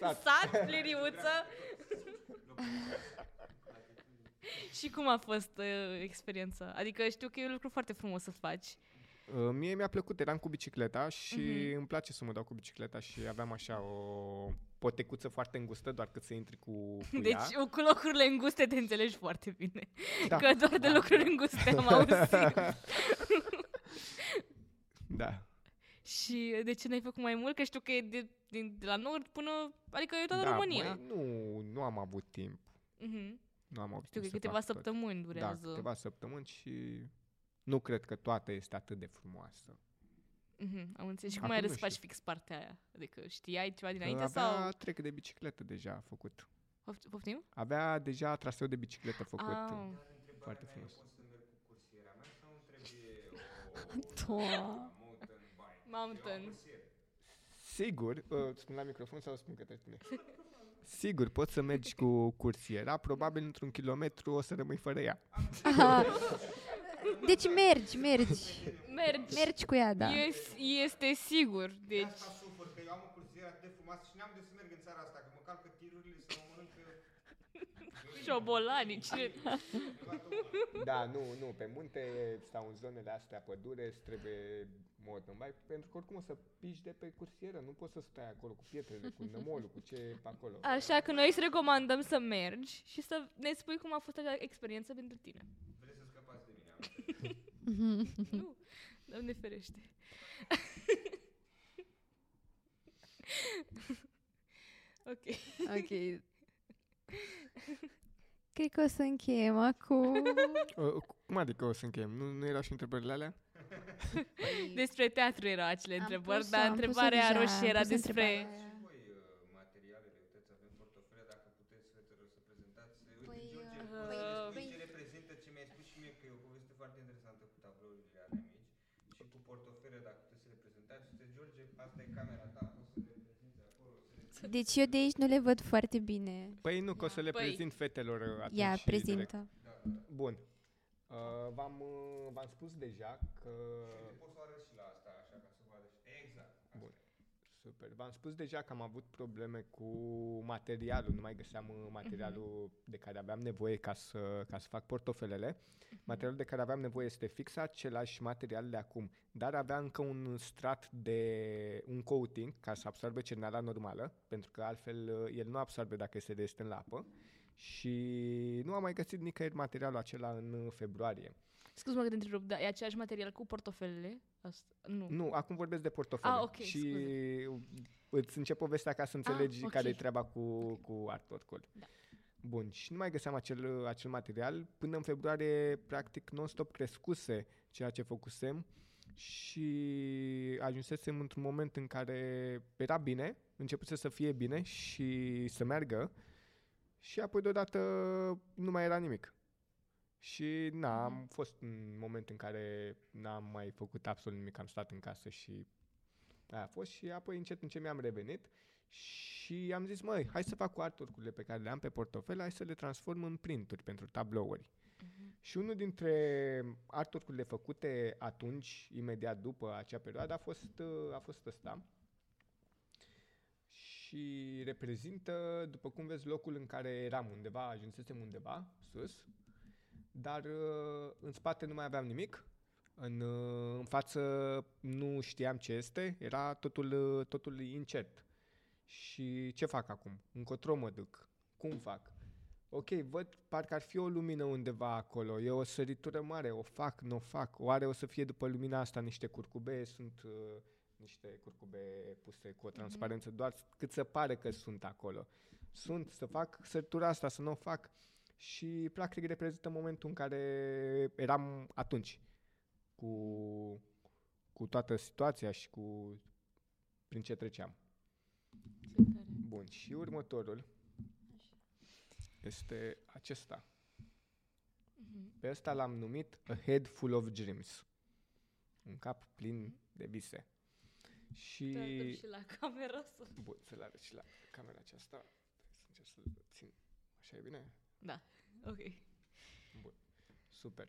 Sat, pleriuță. Și cum a fost experiența? Adică știu că e un lucru foarte frumos să faci. Mie mi-a plăcut, eram cu bicicleta și îmi place să mă dau cu bicicleta și aveam așa o potecuță foarte îngustă, doar că să intri cu deci, ea. Deci cu locurile înguste te înțelegi foarte bine. Da. Că doar de lucruri înguste am auzit. Da. Și de ce n-ai făcut mai mult? Că știu că e de la nord până... Adică e toată România. Măi, nu am avut timp. Nu am avut știu timp că câteva săptămâni durează. Da, câteva săptămâni și... Nu cred că toată este atât de frumoasă. Am înțeles. Și cum ai răspași fix partea aia? Adică știai ceva dinainte sau? Avea trec de bicicletă deja făcut. Poftim? Avea deja traseu de bicicletă făcut. Foarte frumos. Mountain. Sigur, spun la microfon sau spun către tine? Sigur, poți să mergi cu cursiera. Probabil într-un kilometru o să rămâi fără ea. Deci mergi cu ea, da. Este sigur, deci... De asta sufăr, că eu am o cursieră atât de frumoasă și n-am de să merg în țara asta, că mă calcă tirurile să mă mănâncă... Șobolanii, cine... Da, nu, pe munte sau în zonele astea pădure trebuie mountain bike, pentru că oricum o să piși de pe cursieră, nu poți să stai acolo cu pietrele, cu nămolul, cu ce e pe acolo. Așa că noi îți recomandăm să mergi și să ne spui cum a fost acea experiență pentru tine. Nu, Doamne ferește. Ok. Cred că o să încheiem acum. Cum adică o să încheiem? Nu erau și întrebările alea? Despre teatru erau acele întrebări, dar întrebarea roșie era despre... Deci eu de aici nu le văd foarte bine. Păi nu, că o să le prezint fetelor atunci. Ia, prezintă. Bun. V-am spus deja că... Poți să arăt și la asta, așa, ca să vă arăt. Exact. Bun. Super. V-am spus deja că am avut probleme cu materialul. Nu mai găseam materialul de care aveam nevoie ca să fac portofelele. Materialul de care aveam nevoie este fix același material de acum, dar avea încă un strat de un coating ca să absorbe cerneala normală, pentru că altfel el nu absorbe dacă este destins în apă și nu am mai găsit nicăieri materialul acela în februarie. Scuze-mă că te întrerup, dar e același material cu portofelele? Nu, acum vorbesc de portofele. Okay, și scuze. Îți încep povestea ca să înțelegi care e treaba cu artwork-ul. Da. Bun, și nu mai găseam acel material. Până în februarie, practic, non-stop crescuse ceea ce făcusem și ajunsesem într-un moment în care era bine, începuse să fie bine și să meargă și apoi deodată nu mai era nimic. Și am fost un moment în care n-am mai făcut absolut nimic, am stat în casă și aia a fost și apoi încet mi-am revenit și am zis, hai să fac cu artwork-urile pe care le am pe portofel, hai să le transform în printuri pentru tablouri. Și unul dintre artwork-urile făcute atunci, imediat după acea perioadă, a fost ăsta. Și reprezintă, după cum vezi, locul în care eram undeva, ajunsesem undeva, sus, dar în spate nu mai aveam nimic, în față nu știam ce este, era totul incert. Și ce fac acum? Încotro mă duc? Cum fac? Ok, văd, parcă ar fi o lumină undeva acolo, e o săritură mare, o fac, nu o fac, oare o să fie după lumina asta niște curcubei, sunt niște curcube puse cu o transparență, doar cât să pare că sunt acolo. Sunt, să fac săritura asta, să nu o fac. Și practic reprezintă momentul în care eram atunci cu toată situația și cu prin ce treceam. Bun, și următorul este acesta. Pe ăsta l-am numit A Head Full of Dreams. Un cap plin de vise. Și să-l și la camera. Bun, să-l arăt și la camera aceasta. Să încerc să-l țin. Așa e bine? Da, ok. Bun, super.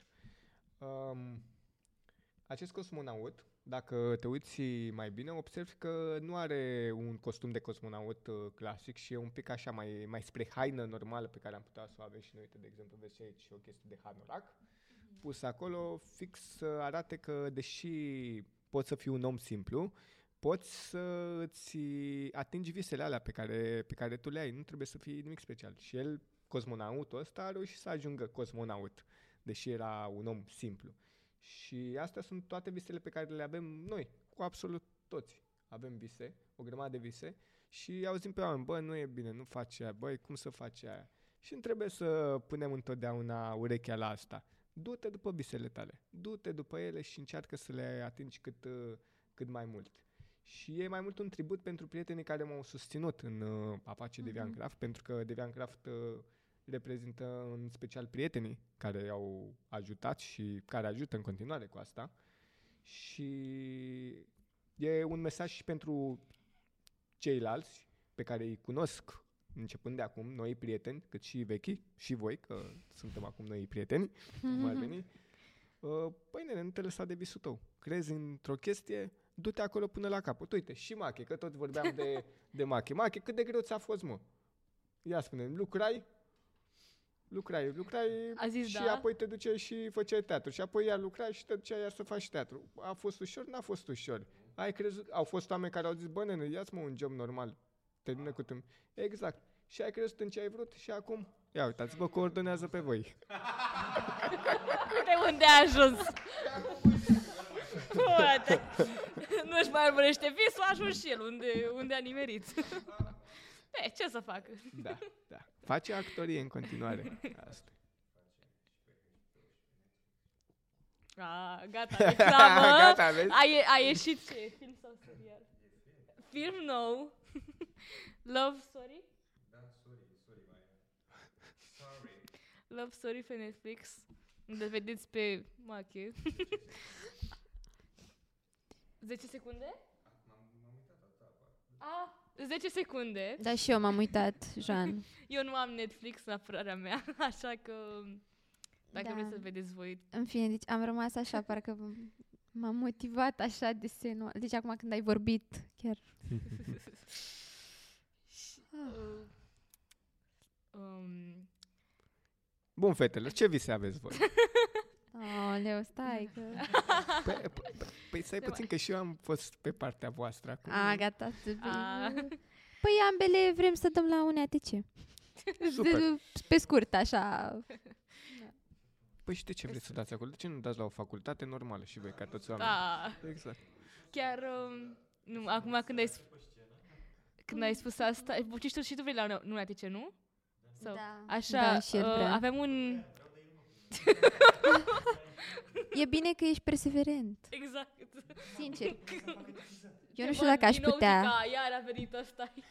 Acest cosmonaut, dacă te uiți mai bine, observi că nu are un costum de cosmonaut clasic și e un pic așa mai spre haină normală pe care am putea să o avem și noi. Uite, de exemplu, vezi aici o chestie de hanorac pusă acolo, fix arate că, deși poți să fii un om simplu, poți să îți atingi visele alea pe care tu le ai. Nu trebuie să fii nimic special. Și el, cosmonautul ăsta, a reușit să ajungă cosmonaut, deși era un om simplu. Și astea sunt toate visele pe care le avem noi, cu absolut toți. Avem vise, o grămadă de vise și auzim pe oameni, bă, nu e bine, nu faci aia, băi, cum să faci aia? Și trebuie să punem întotdeauna urechea la asta. Du-te după visele tale, du-te după ele și încearcă să le atingi cât mai mult. Și e mai mult un tribut pentru prietenii care m-au susținut în afacerea Deviant Craft, pentru că Deviant Craft reprezintă în special prietenii care i-au ajutat și care ajută în continuare cu asta. Și e un mesaj și pentru ceilalți pe care îi cunosc începând de acum, noi prieteni, cât și vechi, și voi, că suntem acum noi prieteni, mai veni. Păi, nene, nu te lăsa de visul tău. Crezi într-o chestie, du-te acolo până la capăt. Uite, și Mache, că tot vorbeam de Mache. Mache, cât de greu ți-a fost, mă? Ia spune-mi, lucrai și da. Apoi te duceai și făceai teatru. Și apoi ea lucra și te duceai ea să faci teatru. A fost ușor? N-a fost ușor. Ai crezut? Au fost oameni care au zis, bă, nene, ia-ți mă un job normal. Termină cu tine. Exact. Și ai crezut în ce ai vrut și acum? Ia uitați, vă coordonează pe voi. De unde a ajuns? Nu-și mai urmărește visul, a ajuns și el unde a nimerit. Pe, ce să facă? Da. Face actorie în continuare. Asta. A, gata, reclamă. Gata, vezi? A ieșit ce? Film sau serial? Film nou. Love Story? Da, sorry, mai. Sorry. Love Story pe Netflix. Unde vedeți pe Mache. 10 secunde? M-am uitat la taba. 10 secunde. Da, și eu m-am uitat, Jean. Eu nu am Netflix în apărarea mea, așa că dacă vreți să vedeți voi. În fine, deci am rămas așa, parcă m-am motivat așa de senul. Deci acum când ai vorbit, chiar. Bun, fetele, ce vise aveți voi? Aoleu, stai că... Păi stai puțin că și eu am fost pe partea voastră acum. Gata. Păi ambele vrem să dăm la UNATC. Super. Pe scurt, așa. Păi și de ce vreți să dați acolo? De ce nu dați la o facultate normală și voi, ca toți oamenii? Exact. Chiar, acum când ai spus asta, și tu vrei la UNATC, nu? Sau? Da. Așa, avem un... E bine că ești perseverent. Exact. Sincer. Eu nu știu dacă aș putea. Iar a venit asta aici.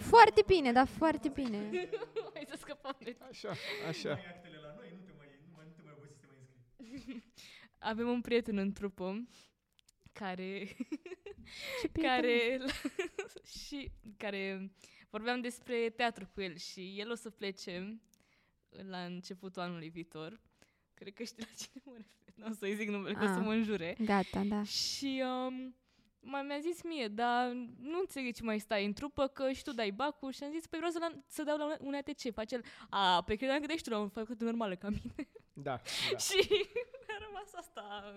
Foarte bine, dar foarte bine. Hai să scăpăm de tine. Așa. Avem un prieten în trupă care vorbeam despre teatru cu el și el o să plece la începutul anului viitor. Cred că știi la cine mă refer. Nu o să-i zic numele, că o să mă înjure. Gata, da. Și mi-a zis mie, dar nu înțeleg ce mai stai în trupă, că și tu dai bacul. Și am zis, păi vreau să dau la un ATC. Face el, pe credeam că dai și tu la un facultate normală ca mine. Da. Și mi-a rămas asta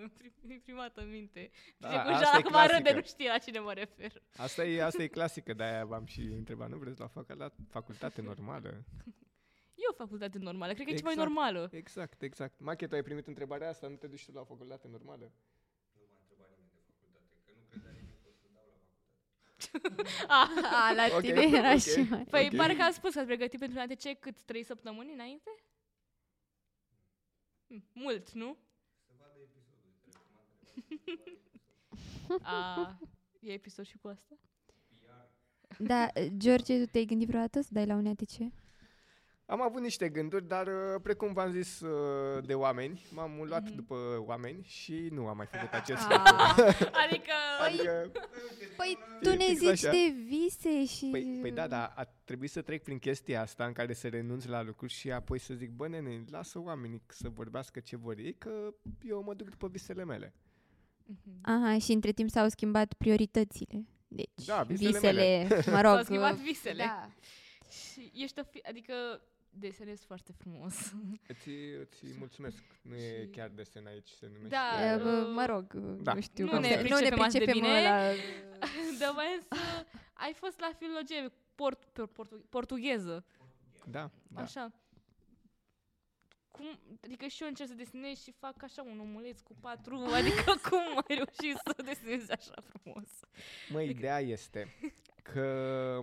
imprimată în minte. Da, asta e clasică. Acum râde, nu știe la cine mă refer. Asta e clasică, de-aia v-am și întrebat. Nu vreți la facultate normală? E o facultate normală, cred că e cea mai normală. Exact. Mache, tu ai primit întrebarea asta, nu te duci tu la o facultate normală? Nu m-a întrebat nimeni de facultate, că nu credea nimeni că o să dau la facultate. La tine era și mai... Păi, parcă a spus că ați pregătit pentru UNATC cât 3 săptămâni înainte? Mult, nu? Se vadă episodul. E episod și cu asta? Da, George, tu te-ai gândit vreodată să dai la UNATC? Am avut niște gânduri, dar precum v-am zis de oameni, m-am luat după oameni și nu am mai făcut acest lucru. Adică... Păi tu ne zici așa de vise și... Păi da, dar a trebuit să trec prin chestia asta în care să renunț la lucruri și apoi să zic, bă nene, lasă oamenii să vorbească ce vor ei, că eu mă duc după visele mele. Aha, și între timp s-au schimbat prioritățile. Deci, da, visele mă rog. S-au schimbat visele. Da. Și ești adică... Desenezi foarte frumos. Îți mulțumesc. Nu e chiar desen aici, se numește. Da, mă rog, da. Nu știu. Nu ne pricepem la... Dar mai să... Ai fost la filologie portugheză. Da, da. Așa. Cum, adică și eu încerc să desenez și fac așa un omuleț cu patru, adică cum ai reușit să desenezi așa frumos? Măi, adică... ideea este că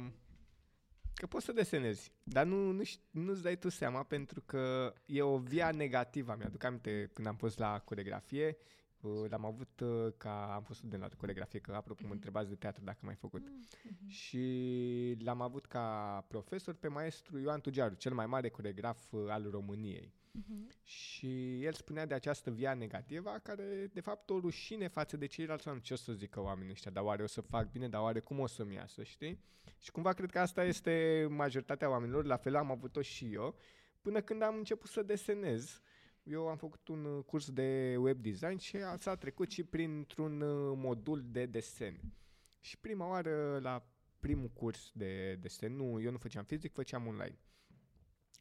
poți să desenezi, dar nu-ți dai tu seama pentru că e o via negativă. Mi-aduc aminte când am fost la coregrafie, l-am avut ca... Am fost student la coregrafie, că apropo mă întrebați de teatru dacă m-ai făcut. Și l-am avut ca profesor pe maestru Ioan Tugiaru, cel mai mare coregraf al României. Și el spunea de această via negativă, care de fapt o rușine față de ceilalți oameni. Ce o să zică oamenii ăștia? Dar oare o să fac bine? Dar oare cum o să-mi iasă? Știi? Și cumva cred că asta este majoritatea oamenilor. La fel am avut-o și eu, până când am început să desenez. Eu am făcut un curs de web design și s-a trecut și printr-un modul de desen. Și prima oară la primul curs de desen, eu nu făceam fizic, făceam online.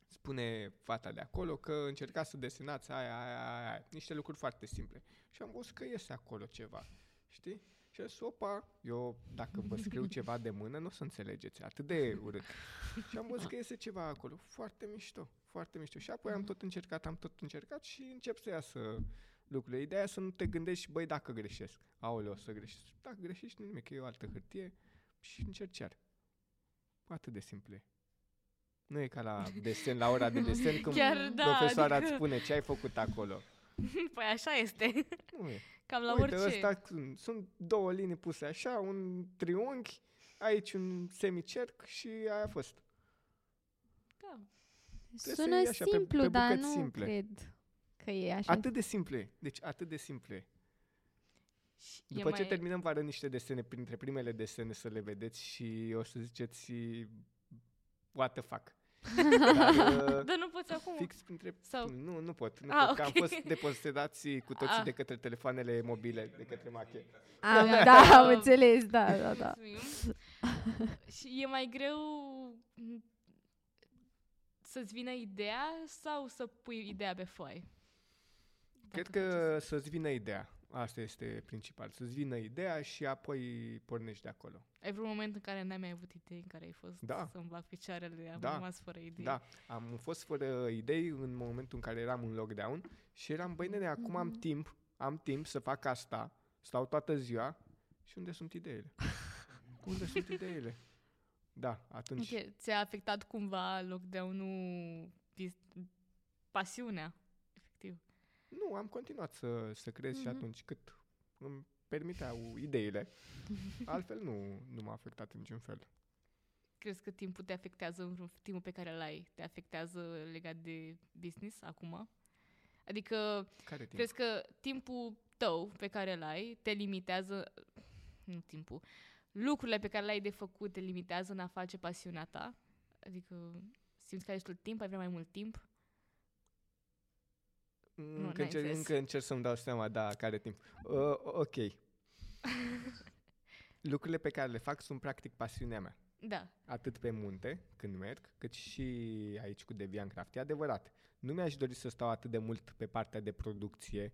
Spune fata de acolo că încerca să desenați aia, niște lucruri foarte simple. Și am văzut că iese acolo ceva, știi? Și zis, opa, eu dacă vă scriu ceva de mână, nu o să înțelegeți, atât de urât. Și am văzut că iese ceva acolo, foarte mișto. Și apoi am tot încercat și încep să iasă lucrurile. Ideea e să nu te gândești, băi, dacă greșesc, aoleu, o să greșesc. Dacă greșești, nimic, că e o altă hârtie și încerci iar. Atât de simple. Nu e ca la desen, la ora de desen, când profesoara adică... îți spune ce ai făcut acolo. Păi așa este. Nu e. Cam la uite, orice. Ăsta, sunt două linii puse așa, un triunghi, aici un semicerc și aia a fost. Da. Sună simplu, dar nu simple. Cred că e așa. Atât de simple. Și după ce terminăm, vă arăt niște desene, printre primele desene să le vedeți și o să ziceți... what the fuck. Dar nu poți acum. Fix printre... Sau... Nu pot, că am fost deposedați cu toții de către telefoanele mobile, de către mache. Da, am înțeles, da. Și e mai greu să-ți vină ideea sau să pui ideea pe foaie? Cred că să-ți vină ideea. Asta este principal, să-ți vină ideea și apoi pornești de acolo. Ai vreun moment în care n-ai mai avut idei, în care ai fost să-mi bag picioarele, am rămas fără idei? Da, am fost fără idei în momentul în care eram în lockdown și eram, băi nene, acum am timp să fac asta, stau toată ziua și unde sunt ideile? Da, atunci... Okay. Ți-a afectat cumva lockdown-ul pasiunea, efectiv? Nu, am continuat să creez și atunci cât îmi permiteau ideile. Altfel nu m-a afectat în niciun fel. Crezi că timpul te afectează, timpul pe care îl ai, te afectează legat de business acum? Adică, crezi că timpul tău pe care îl ai te limitează, nu timpul, lucrurile pe care le ai de făcut te limitează în a face pasiunea ta? Adică simți că ai destul timp, ai vrea mai mult timp? Încerc să-mi dau seama, care timp. Ok. Lucrurile pe care le fac sunt practic pasiunea mea. Da. Atât pe munte, când merg, cât și aici cu Deviant Craft. E adevărat. Nu mi-aș dori să stau atât de mult pe partea de producție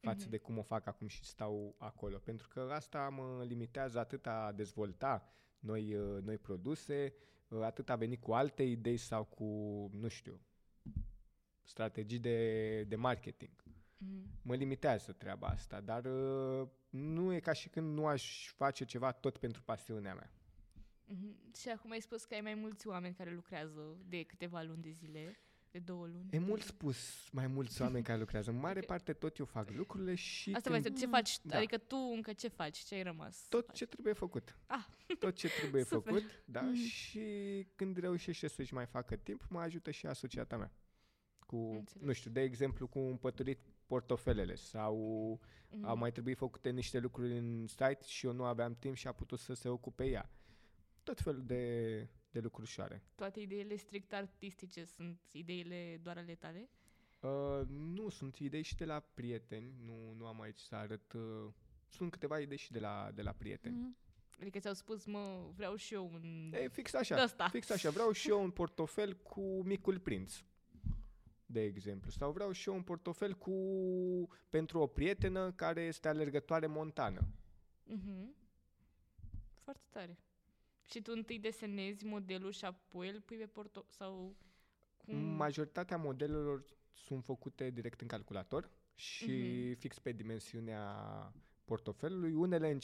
față de cum o fac acum și stau acolo. Pentru că asta mă limitează atât a dezvolta noi produse, atât a veni cu alte idei sau cu, nu știu... strategii de marketing. Mă limitează treaba asta, dar nu e ca și când nu aș face ceva tot pentru pasiunea mea. Și acum ai spus că ai mai mulți oameni care lucrează de câteva luni de zile. de 2 luni. E mult spus, mai mulți oameni care lucrează. În mare parte tot eu fac lucrurile și... Asta vă ce faci? Da. Adică tu încă ce faci? Ce ai rămas? Tot ce trebuie făcut. Ah. Tot ce trebuie făcut, da. Și când reușește să-și mai facă timp, mă ajută și asociata mea. Cu, nu știu, de exemplu, cu împăturit portofelele sau au mai trebuit făcute niște lucruri în site și eu nu aveam timp și a putut să se ocupe ea. Tot felul de lucrușoare. Toate ideile strict artistice sunt ideile doar ale tale? Nu, sunt idei și de la prieteni. Nu am aici să arăt. Sunt câteva idei și de la prieteni. Adică ți-au spus, mă, vreau și eu un... Fix așa. Vreau și eu un portofel cu Micul Prinț, de exemplu. Sau vreau și eu un portofel pentru o prietenă care este alergătoare montană. Foarte tare. Și tu întâi desenezi modelul și apoi îl pui pe sau cum? Majoritatea modelelor sunt făcute direct în calculator și fix pe dimensiunea portofelului. Unele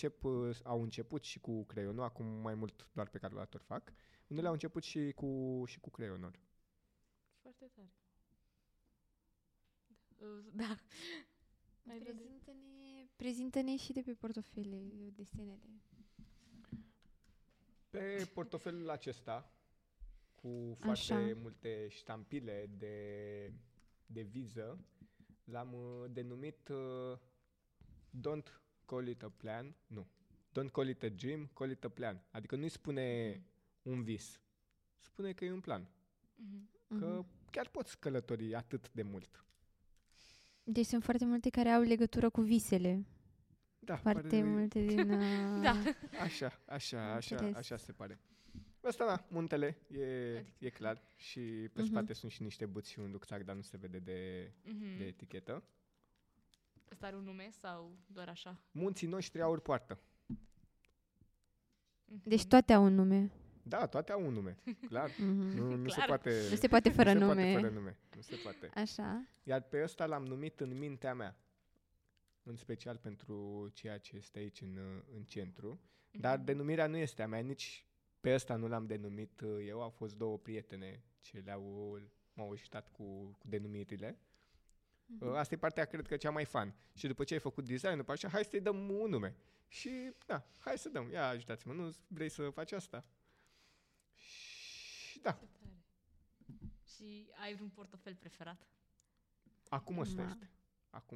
au început și cu creionul, acum mai mult doar pe calculator fac. Unele au început și cu creionul. Foarte tare. Da. Prezintă-ne și de pe portofele desenele. Pe portofelul acesta, cu foarte multe ștampile de viză, l-am denumit Don't call it a plan, nu, Don't call it a dream, call it a plan. Adică nu-i spune un vis, spune că e un plan. Că chiar poți călători atât de mult. Deci sunt foarte multe care au legătură cu visele. Da, foarte multe din... Da. Așa se pare. Asta, da, muntele, e clar. Și pe spate sunt și niște buți și un rucsac, dar nu se vede de etichetă. Asta are un nume sau doar așa? Munții noștri aur poartă. Deci toate au un nume. Da, toate au un nume, clar. Nu se poate fără nume. Nu se poate. Așa. Iar pe ăsta l-am numit În mintea mea, în special pentru ceea ce este aici în centru. Dar denumirea nu este a mea, nici pe ăsta nu l-am denumit eu. Au fost două prietene ce m-au ajutat cu denumirile. Asta e partea, cred că, cea mai fun. Și după ce ai făcut design, după așa, hai să-i dăm un nume. Și, da, hai să dăm. Ia, ajutați-mă, nu vrei să faci asta? Și, da. Și ai un portofel preferat? Acum ăsta este. Asta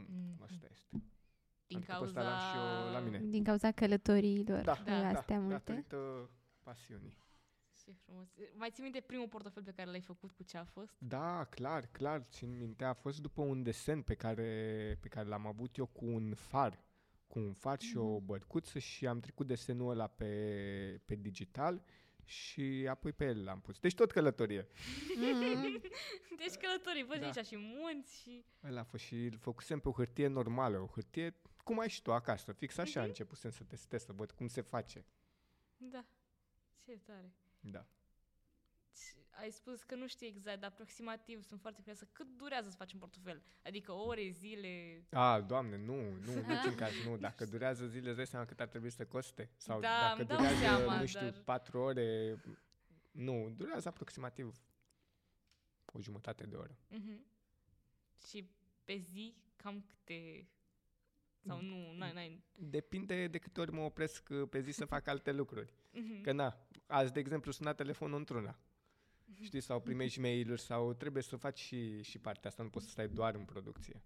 este. Din cauza călătoriilor, astea multe. Datorită pasiunii. Ce frumos. Mai ții minte primul portofel pe care l-ai făcut, cu ce a fost? Da, clar, țin minte. A fost după un desen pe care l-am avut eu cu un far și o bărcuță și am trecut desenul ăla pe digital și apoi pe el l-am pus. Deci tot călătorie. Deci călătorie, văd aici și munți și... Ăla a fost și îl făcusem pe o hârtie normală, o hârtie cum ai și tu acasă, fix așa începusem să testez, să văd cum se face. Da, ce tare. Da. Ai spus că nu știi exact, dar aproximativ sunt foarte curioasă. Cât durează să faci un portofel? Adică ore, zile? Doamne, nu, niciun caz, nu. Dacă durează zile, îți dai seama cât ar trebui să coste? Sau da, dacă durează, seama, nu știu, 4 ore? Nu, durează aproximativ o jumătate de oră. Și pe zi, cam câte... Sau nu, n-ai... Depinde de câte ori mă opresc pe zi să fac alte lucruri. Că azi, de exemplu, suna telefonul într-una. Știi, sau primești mail-uri sau trebuie să faci și partea asta, nu poți să stai doar în producție.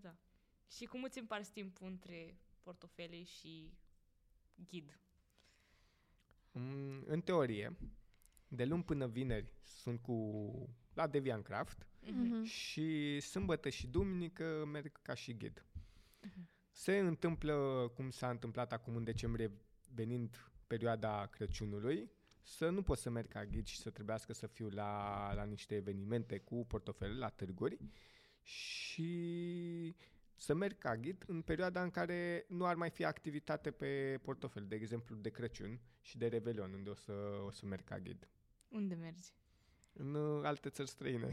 Da. Și cum îți împarți timpul între portofele și ghid? În teorie, de luni până vineri sunt la Deviant Craft și sâmbătă și duminică merg ca și ghid. Se întâmplă cum s-a întâmplat acum în decembrie, venind perioada Crăciunului, să nu pot să merg ca ghid și să trebuiască să fiu la niște evenimente cu portofele, la târguri, și să merg ca ghid în perioada în care nu ar mai fi activitate pe portofel, de exemplu de Crăciun și de Revelion, unde o să merg ca ghid. Unde mergi? În alte țări străine.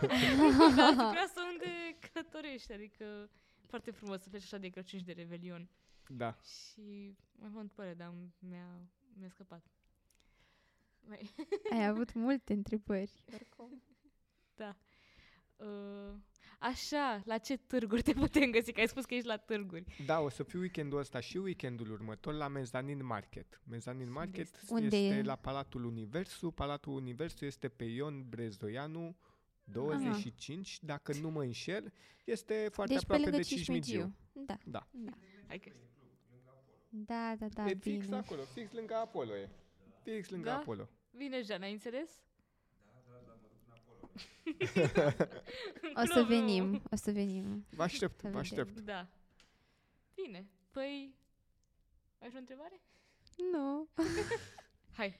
Vreau să unde călătorești, adică foarte frumos să pleci așa de Crăciun și de Revelion. Da. Și mai mult pare, dar mi-a scăpat. Ai avut multe întrebări. Oricum. Da. Așa, la ce târguri te putem găsi? Că ai spus că ești la târguri. Da, o să fiu weekendul ăsta și weekendul următor la Mezanin Market. Mezanin Market este la Palatul Universul. Palatul Universul este pe Ion Brezdoianu 25, dacă nu mă înșel. Este foarte aproape de Cismigiu. Da. Hai că... Da, e fix bine. Acolo, fix lângă Apollo e. Fix lângă Apollo. Bine, Jeana, ai înțeles? Da, mă duc în Apollo. O să venim. Vă aștept. Da. Bine, păi... Ai o întrebare? Nu. Hai.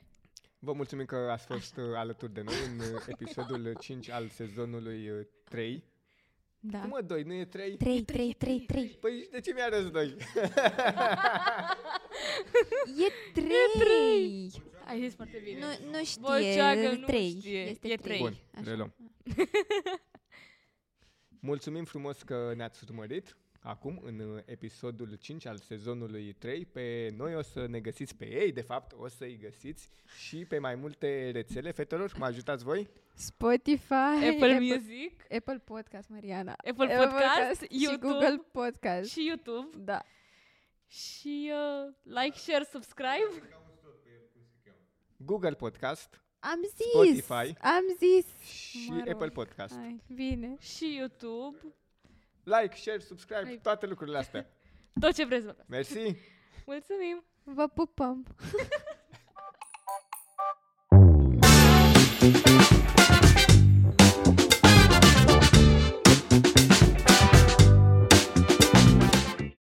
Vă mulțumim că ați fost alături de noi în episodul 5 al sezonului 3. Da. Cum mă, 2? Nu e 3? 3. Păi de ce mi-a arăs 2? E 3! Ai zis foarte bine. Nu știe. Bolceagă, 3. Nu știe. Este 3. Bun, reluăm. Mulțumim frumos că ne-ați urmărit acum în episodul 5 al sezonului 3. Pe noi o să ne găsiți pe ei, de fapt o să-i găsiți și pe mai multe rețele. Fetelor, mă ajutați voi? Spotify, Apple Music, Apple Podcast, Mariana. Apple Podcast YouTube, și Google Podcast. Și YouTube. Da. Și like, share, subscribe. Google Podcast. Spotify. Și Apple Podcast. Hai, bine. Și YouTube. Like, share, subscribe, toate lucrurile astea. Tot ce vreți. Mersi. Mulțumim. Vă pupăm.